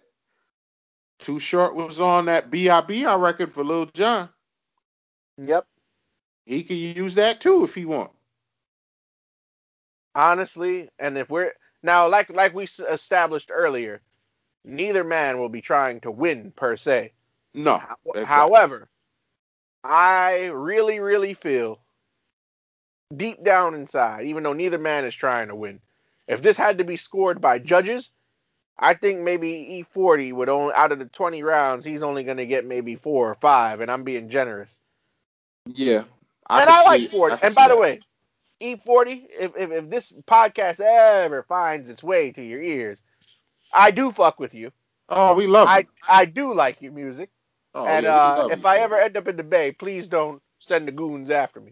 Too Short was on that B I B I record for Lil' John. Yep. He could use that too if he want. Honestly, and if we're now like like we established earlier, neither man will be trying to win per se. No. However, right. I really, really feel deep down inside, even though neither man is trying to win, if this had to be scored by judges, I think maybe E forty would only, out of the twenty rounds, he's only going to get maybe four or five, and I'm being generous. Yeah. I and I like forty. I and by the way, E forty, if, if if this podcast ever finds its way to your ears, I do fuck with you. Oh, we love you. I, I do like your music. Oh, and yeah, uh, if you. I ever end up in the Bay, please don't send the goons after me.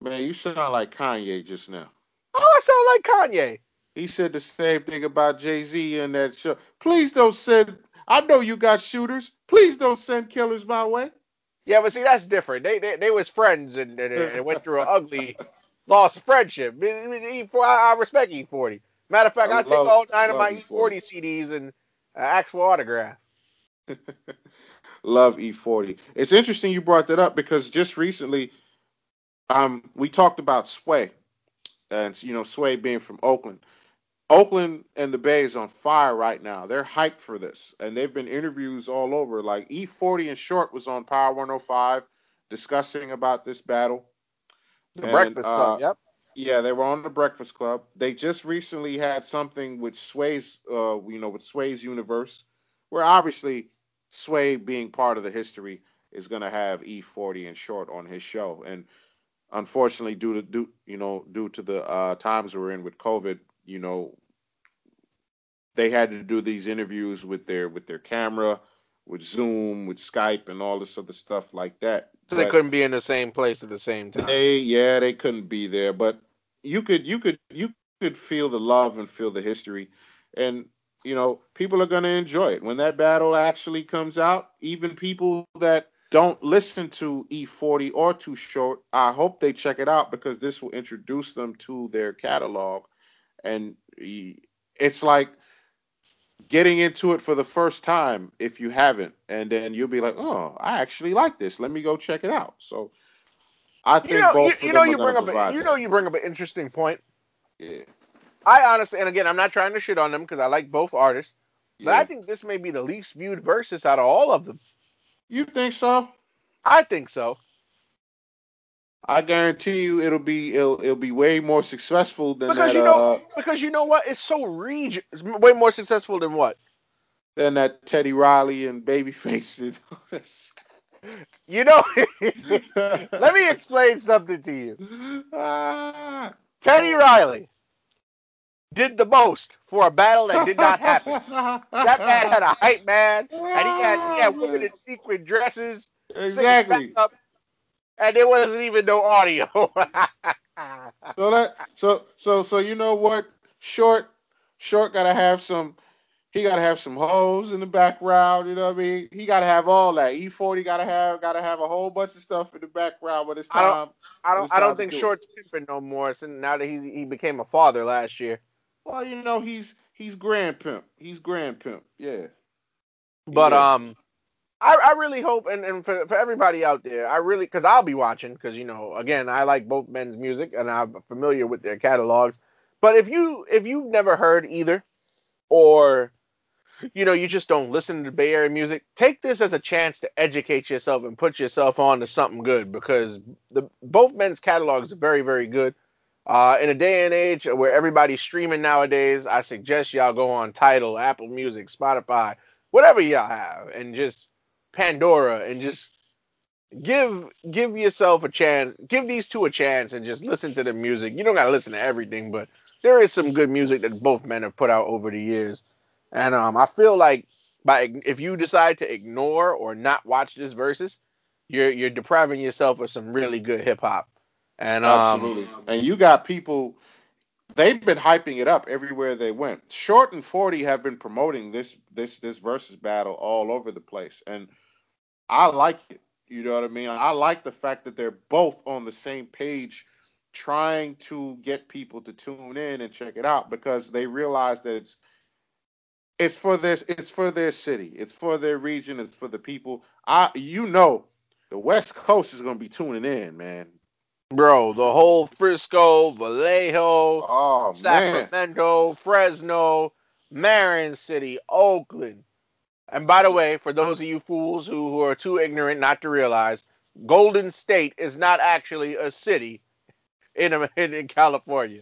Man, you sound like Kanye just now. Oh, I sound like Kanye. He said the same thing about Jay-Z in that show. Please don't send, I know you got shooters. Please don't send killers my way. Yeah, but see, that's different. They they, they was friends and, and, and went through an ugly loss of friendship. I, I respect E forty. Matter of fact, I, I take all nine of my E forty C Ds and uh, ask for autograph. Love E forty. It's interesting you brought that up because just recently um, we talked about Sway. And, you know, Sway being from Oakland. Oakland and the Bay is on fire right now. They're hyped for this. And they've been interviews all over. Like E forty and Short was on Power one oh five discussing about this battle. The and, Breakfast uh, Club, yep. Yeah, they were on The Breakfast Club. They just recently had something with Sway's, uh, you know, with Sway's universe, where obviously Sway being part of the history is going to have E forty and Short on his show. And unfortunately, due to due, you know, due to the uh, times we're in with COVID, you know, they had to do these interviews with their with their camera, with Zoom, with Skype, and all this other stuff like that. So they but couldn't be in the same place at the same time. They, yeah, they couldn't be there. But you could, you could, you could feel the love and feel the history, and you know, people are gonna enjoy it when that battle actually comes out. Even people that don't listen to E forty or Too Short, I hope they check it out because this will introduce them to their catalog, and it's like getting into it for the first time if you haven't, and then you'll be like, oh, I actually like this. Let me go check it out. So I think you know, both you, you of them know you bring up a, you know you bring up an interesting point. Yeah. I honestly, and again, I'm not trying to shit on them because I like both artists, but yeah. I think this may be the least viewed versus out of all of them. You think so? I think so. I guarantee you, it'll be it'll, it'll be way more successful than because that, you know uh, because you know what, it's so region way more successful than what than that Teddy Riley and Babyface. You know, let me explain something to you. Uh, Teddy Riley did the most for a battle that did not happen. That man had a hype man, and he had, he had women in sequin dresses. Exactly. And there wasn't even no audio. so that, so, so, so you know what? Short, Short gotta have some. He gotta have some hoes in the background. You know what I mean? He gotta have all that. E forty gotta have, gotta have a whole bunch of stuff in the background. But it's time. I don't, I don't, I don't think do Short's pimping no more. Since now that he he became a father last year. Well, you know he's he's grand pimp. He's grand pimp. Yeah. But yeah. um, I, I really hope, and, and for, for everybody out there, I really, because I'll be watching, because, you know, again, I like both men's music, and I'm familiar with their catalogs. But if, you, if you've never heard either, or, you know, you just don't listen to Bay Area music, take this as a chance to educate yourself and put yourself on to something good, because the both men's catalogs are very, very good. Uh, in a day and age where everybody's streaming nowadays, I suggest y'all go on Tidal, Apple Music, Spotify, whatever y'all have, and just Pandora, and just give give yourself a chance. Give these two a chance and just listen to the music. You don't got to listen to everything, but there is some good music that both men have put out over the years. And um, I feel like by if you decide to ignore or not watch this versus, you're you're depriving yourself of some really good hip hop. And um, absolutely. And you got people, they've been hyping it up everywhere they went. Short and forty have been promoting this this this versus battle all over the place, and I like it. You know what I mean? I like the fact that they're both on the same page, trying to get people to tune in and check it out, because they realize that it's. It's for their, it's for their city. It's for their region. It's for the people. I, you know, the West Coast is going to be tuning in, man. Bro, the whole Frisco, Vallejo, oh, Sacramento, man. Fresno, Marin City, Oakland. And by the way, for those of you fools who, who are too ignorant not to realize, Golden State is not actually a city in in, in California.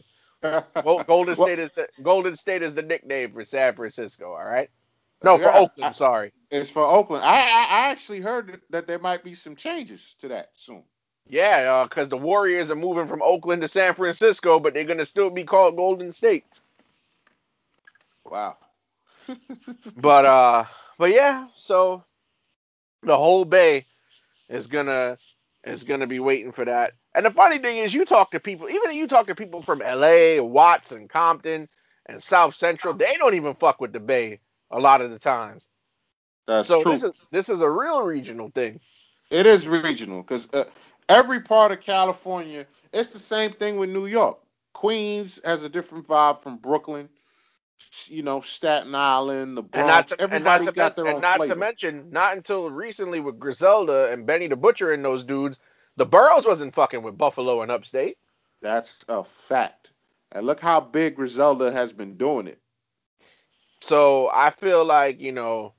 Golden State is the Golden State is the nickname for San Francisco. All right, no, for yeah, Oakland. I, sorry, it's for Oakland. I, I I actually heard that there might be some changes to that soon. Yeah, because uh, the Warriors are moving from Oakland to San Francisco, but they're gonna still be called Golden State. Wow. but uh, but yeah, so the whole Bay is gonna is gonna be waiting for that. And the funny thing is, you talk to people, even if you talk to people from L A, Watts, and Compton, and South Central, they don't even fuck with the Bay a lot of the times. That's so true. This is, this is a real regional thing. It is regional, because uh, every part of California, it's the same thing with New York. Queens has a different vibe from Brooklyn, you know, Staten Island, the Bronx. Everybody's got their own flavor. And not to mention, not until recently with Griselda and Benny the Butcher and those dudes, the boroughs wasn't fucking with Buffalo and upstate. That's a fact. And look how big Griselda has been doing it. So I feel like, you know,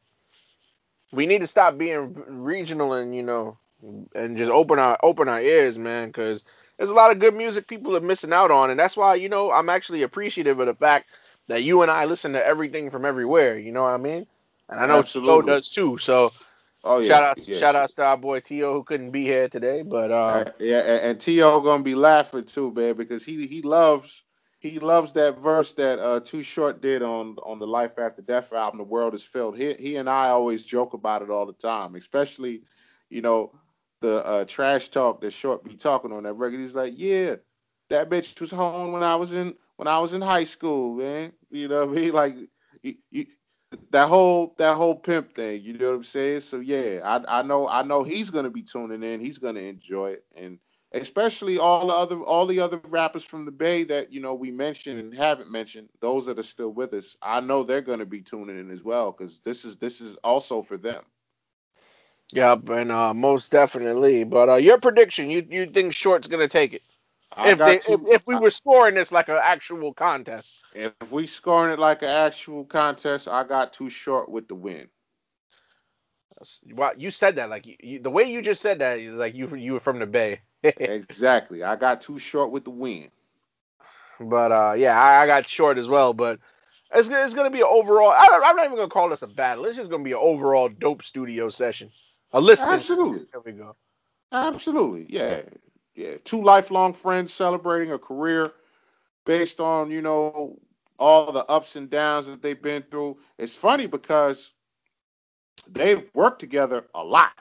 we need to stop being regional and, you know, and just open our open our ears, man, because there's a lot of good music people are missing out on. And that's why, you know, I'm actually appreciative of the fact that you and I listen to everything from everywhere. You know what I mean? And I know Slow does too. So. Oh, yeah. Shout out, yeah. shout out to our boy T O who couldn't be here today, but uh, uh yeah, and, and T O gonna be laughing too, man, because he he loves he loves that verse that uh Too Short did on on the Life After Death album, The World Is Filled. He he and I always joke about it all the time, especially you know the uh, trash talk that Short be talking on that record. He's like, yeah, that bitch was home when I was in when I was in high school, man. You know what I mean? Like you. you That whole that whole pimp thing, you know what I'm saying? So yeah, I I know I know he's gonna be tuning in, he's gonna enjoy it, and especially all the other all the other rappers from the Bay that you know we mentioned and haven't mentioned, those that are still with us, I know they're gonna be tuning in as well because this is this is also for them. Yep, and uh, most definitely. But uh, your prediction, you you think Short's gonna take it? I if, they, if if we were scoring this like an actual contest. If we scoring it like an actual contest, I got Too Short with the win. Well, you said that like you, you, the way you just said that is like you you were from the Bay. Exactly. I got Too Short with the win. But uh, yeah, I, I got Short as well. But it's it's gonna be an overall. I, I'm not even gonna call this a battle. It's just gonna be an overall dope studio session. A listening. Absolutely. There we go. Absolutely. Yeah. Yeah, two lifelong friends celebrating a career based on, you know, all the ups and downs that they've been through. It's funny because they've worked together a lot.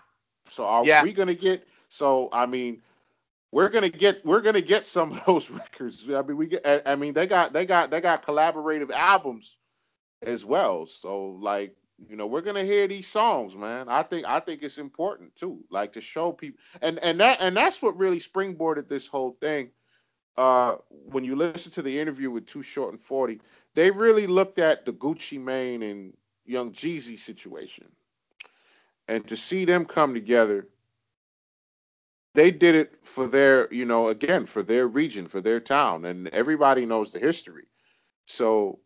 So are yeah. we going to get so I mean, we're going to get we're going to get some of those records. I mean, we get I mean, they got they got they got collaborative albums as well. So like you know, we're gonna hear these songs, man. I think I think it's important too, like to show people, and and that and that's what really springboarded this whole thing. Uh, when you listen to the interview with Too Short and forty, they really looked at the Gucci Mane and Young Jeezy situation, and to see them come together, they did it for their, you know, again, for their region, for their town, and everybody knows the history. So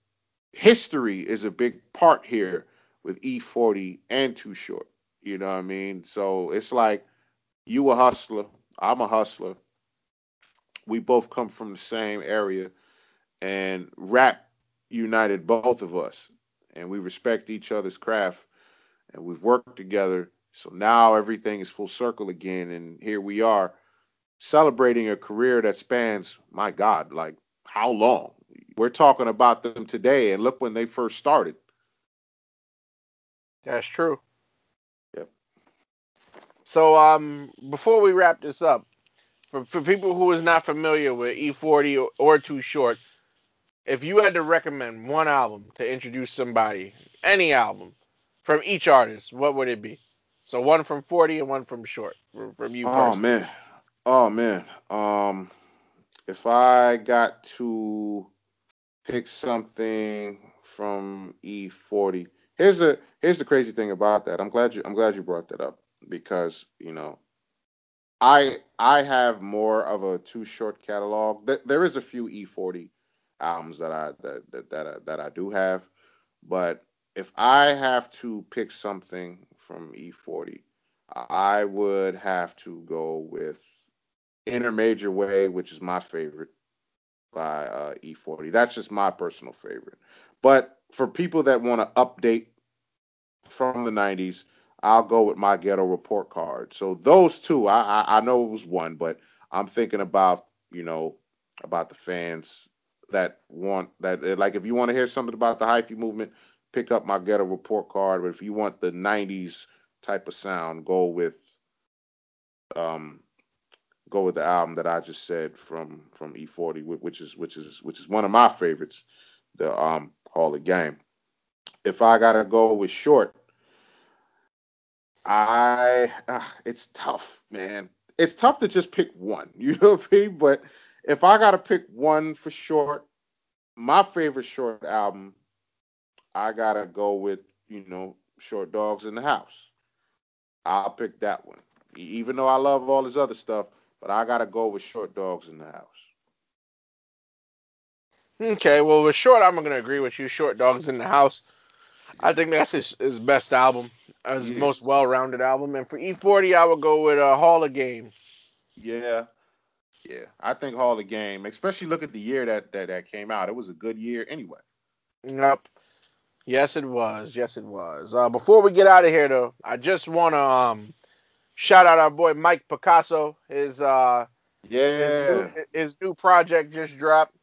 history is a big part here with E forty and Too Short. You know what I mean? So it's like, you a hustler, I'm a hustler. We both come from the same area, and rap united both of us, and we respect each other's craft, and we've worked together. So now everything is full circle again, and here we are celebrating a career that spans, my God, like how long? We're talking about them today, and look when they first started. That's true. Yep. So um, before we wrap this up, for, for people who is not familiar with E forty or, or Too Short, if you had to recommend one album to introduce somebody, any album, from each artist, what would it be? So one from forty and one from Short, from you oh, personally. Man. Oh, man. Um, if I got to pick something from E forty, here's the here's the crazy thing about that. I'm glad you I'm glad you brought that up, because, you know, I I have more of a Too Short catalog. There is a few E forty albums that I that that that I, that I do have, but if I have to pick something from E forty, I would have to go with Inner Major Way, which is my favorite by uh, E forty. That's just my personal favorite. But for people that want to update from the nineties, I'll go with My Ghetto Report Card. So those two, I, I, I know it was one, but I'm thinking about, you know, about the fans that want that. Like, if you want to hear something about the hyphy movement, pick up My Ghetto Report Card. But if you want the nineties type of sound, go with um go with the album that I just said from from E forty, which is which is which is one of my favorites, the um Hall of Game. If I gotta go with Short, I uh, it's tough, man. It's tough to just pick one, you know what I mean? But if I gotta pick one for Short, my favorite Short album, I gotta go with, you know, Short Dogs in the House. I'll pick that one. Even though I love all his other stuff, but I gotta go with Short Dogs in the House. Okay, well, with Short, I'm gonna agree with you. Short Dogs in the House, I think that's his, his best album, his yeah. most well-rounded album. And for E forty, I would go with uh, Hall of Game. Yeah, yeah, I think Hall of Game. Especially look at the year that that, that came out. It was a good year anyway. Yep. Yes, it was. Yes, it was. Uh, before we get out of here, though, I just want to um, shout out our boy Mike Picasso. His uh, yeah, his new, his new project just dropped.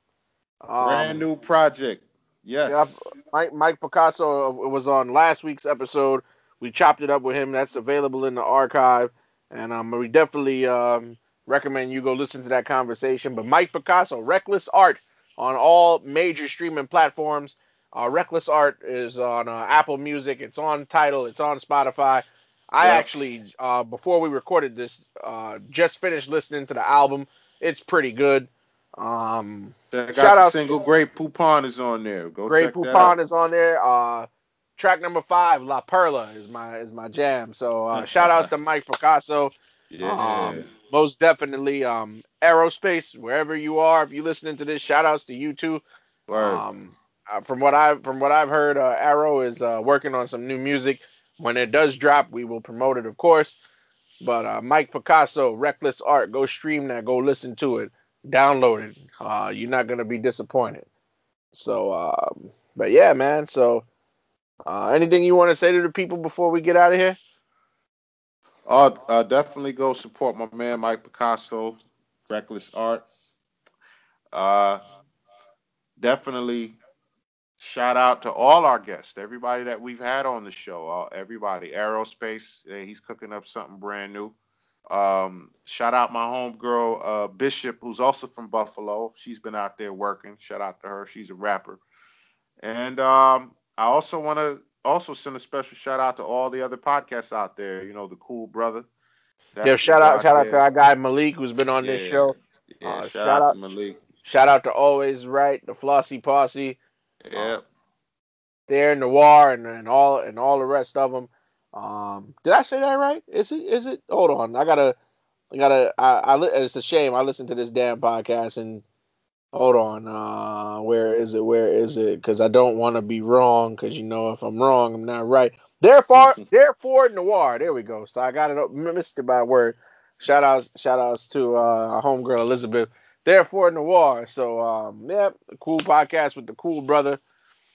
Um, Brand new project. Yes. Yep. Mike Mike Picasso was on last week's episode. We chopped it up with him. That's available in the archive, and um, we definitely um, recommend you go listen to that conversation. But Mike Picasso, Reckless Art, on all major streaming platforms. Uh, Reckless Art is on uh, Apple Music. It's on Tidal. It's on Spotify. I yep. actually, uh, before we recorded this, uh, just finished listening to the album. It's pretty good. Um, got shout out single Great Poupon is on there. Go Great Poupon is on there. Uh, track number five, La Perla, is my is my jam. So uh, shout outs to Mike Picasso. Yeah. Um, most definitely. Um, Aerospace, wherever you are, if you're listening to this, shout outs to you too. Word. Um, Uh, from what I've from what I've heard, uh, Arrow is uh, working on some new music. When it does drop, we will promote it, of course. But uh, Mike Picasso, Reckless Art, go stream that, go listen to it, download it. Uh, you're not gonna be disappointed. So, uh, but yeah, man. So, uh, anything you want to say to the people before we get out of here? Uh, uh, definitely go support my man Mike Picasso, Reckless Art. Uh, definitely. Shout out to all our guests, everybody that we've had on the show, everybody. Aerospace, he's cooking up something brand new. Um, shout out my homegirl, uh, Bishop, who's also from Buffalo. She's been out there working. Shout out to her. She's a rapper. And um, I also want to also send a special shout out to all the other podcasts out there. You know, the Cool Brother. Yeah, shout out, out shout there. out to our guy Malik, who's been on yeah, this show. Yeah, uh, shout, shout out, out to Malik. Shout out to Always Right, the Flossy Posse. Yeah, um, there Noir and, and all and all the rest of them. Um, did I say that right? Is it? Is it? Hold on, I gotta, I gotta. I, I it's a shame. I listened to this damn podcast and hold on. Uh, where is it? Where is it? Because I don't want to be wrong. Because you know, if I'm wrong, I'm not right. Therefore, therefore, noir. There we go. So I got it. Missed it by word. Shout outs, shout outs to uh, homegirl Elizabeth. Therefore, noir. So um, yeah, cool podcast with the cool brother.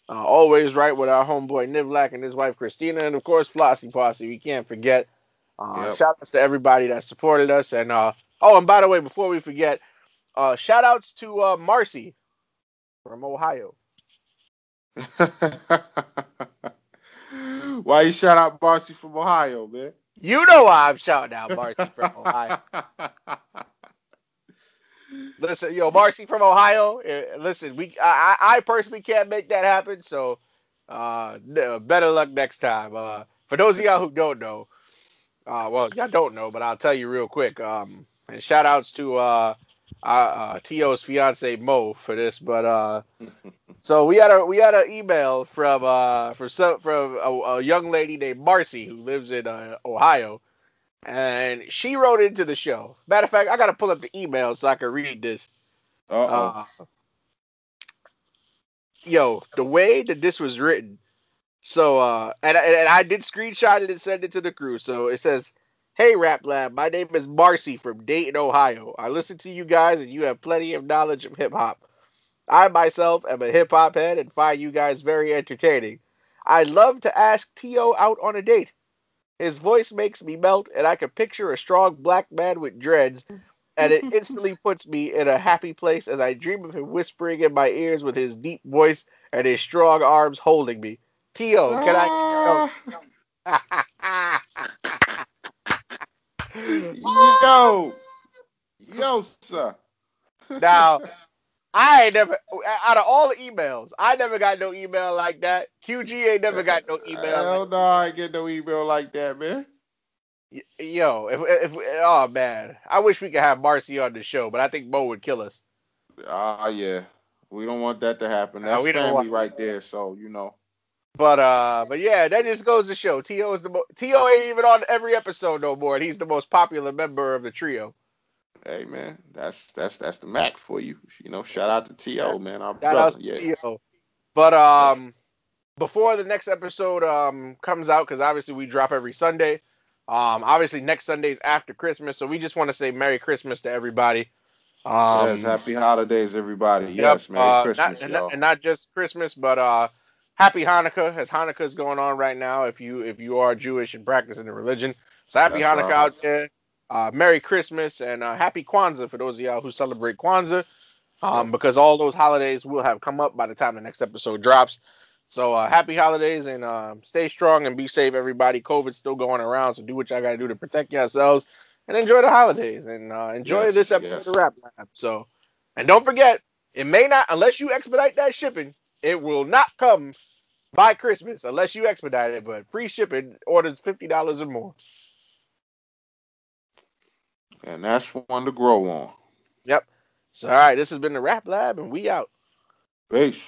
Uh, always right with our homeboy Nivlak and his wife Christina, and of course Flossie Posse. We can't forget. Uh, yep. Shout outs to everybody that supported us, and uh, oh, and by the way, before we forget, uh, shout outs to uh, Marcy from Ohio. Why you shout out Marcy from Ohio, man? You know why I'm shouting out Marcy from Ohio. Listen, yo, Marcy from Ohio. Listen, we I, I personally can't make that happen, so uh, better luck next time. Uh, for those of y'all who don't know, uh, well, y'all don't know, but I'll tell you real quick. Um, and shout outs to uh, uh, uh, T O's fiance Mo for this, but uh, so we had a we had an email from uh from some, from a, a young lady named Marcy who lives in uh, Ohio. And she wrote into the show. Matter of fact, I got to pull up the email so I can read this. Uh-oh. Uh, yo, the way that this was written. So, uh, and, and I did screenshot it and send it to the crew. So it says, "Hey, Rap Lab, my name is Marcy from Dayton, Ohio. I listen to you guys and you have plenty of knowledge of hip hop. I myself am a hip hop head and find you guys very entertaining. I'd love to ask T O out on a date. His voice makes me melt, and I can picture a strong black man with dreads, and it instantly puts me in a happy place as I dream of him whispering in my ears with his deep voice and his strong arms holding me. T O, can I... yo, yo, sir. Now, I ain't never... Out of all the emails, I never got no email like that. Q G ain't never got no email. Hell like no, that. I ain't get no email like that, man. Yo, if if oh man, I wish we could have Marcy on the show, but I think Mo would kill us. Ah, uh, yeah, we don't want that to happen. That's no, we family don't want right that. There, so you know. But uh, but yeah, that just goes to show T O is the mo- T O ain't even on every episode no more, and he's the most popular member of the trio. Hey man, that's that's that's the Mac for you. You know, shout out to T O man. Our shout brother. Out to yeah. T O But um, before the next episode um comes out, because obviously we drop every Sunday. Um, obviously next Sunday's after Christmas, so we just want to say Merry Christmas to everybody. Um, yes, happy holidays, everybody. Yep, yes, Merry uh, Christmas, not, and, not, and not just Christmas, but uh, happy Hanukkah, as Hanukkah is going on right now. If you if you are Jewish and practicing the religion, so happy that's Hanukkah right. out there. Uh, Merry Christmas and uh, Happy Kwanzaa for those of y'all who celebrate Kwanzaa, um, because all those holidays will have come up by the time the next episode drops. So uh, happy holidays and uh, stay strong and be safe, everybody. COVID's still going around, so do what y'all got to do to protect yourselves and enjoy the holidays and uh, enjoy yes, this episode yes. of Rap Lab. So, and don't forget, it may not, unless you expedite that shipping, it will not come by Christmas unless you expedite it, but free shipping orders fifty dollars or more. And that's one to grow on. Yep. So, all right, this has been the Rap Lab, and we out. Peace.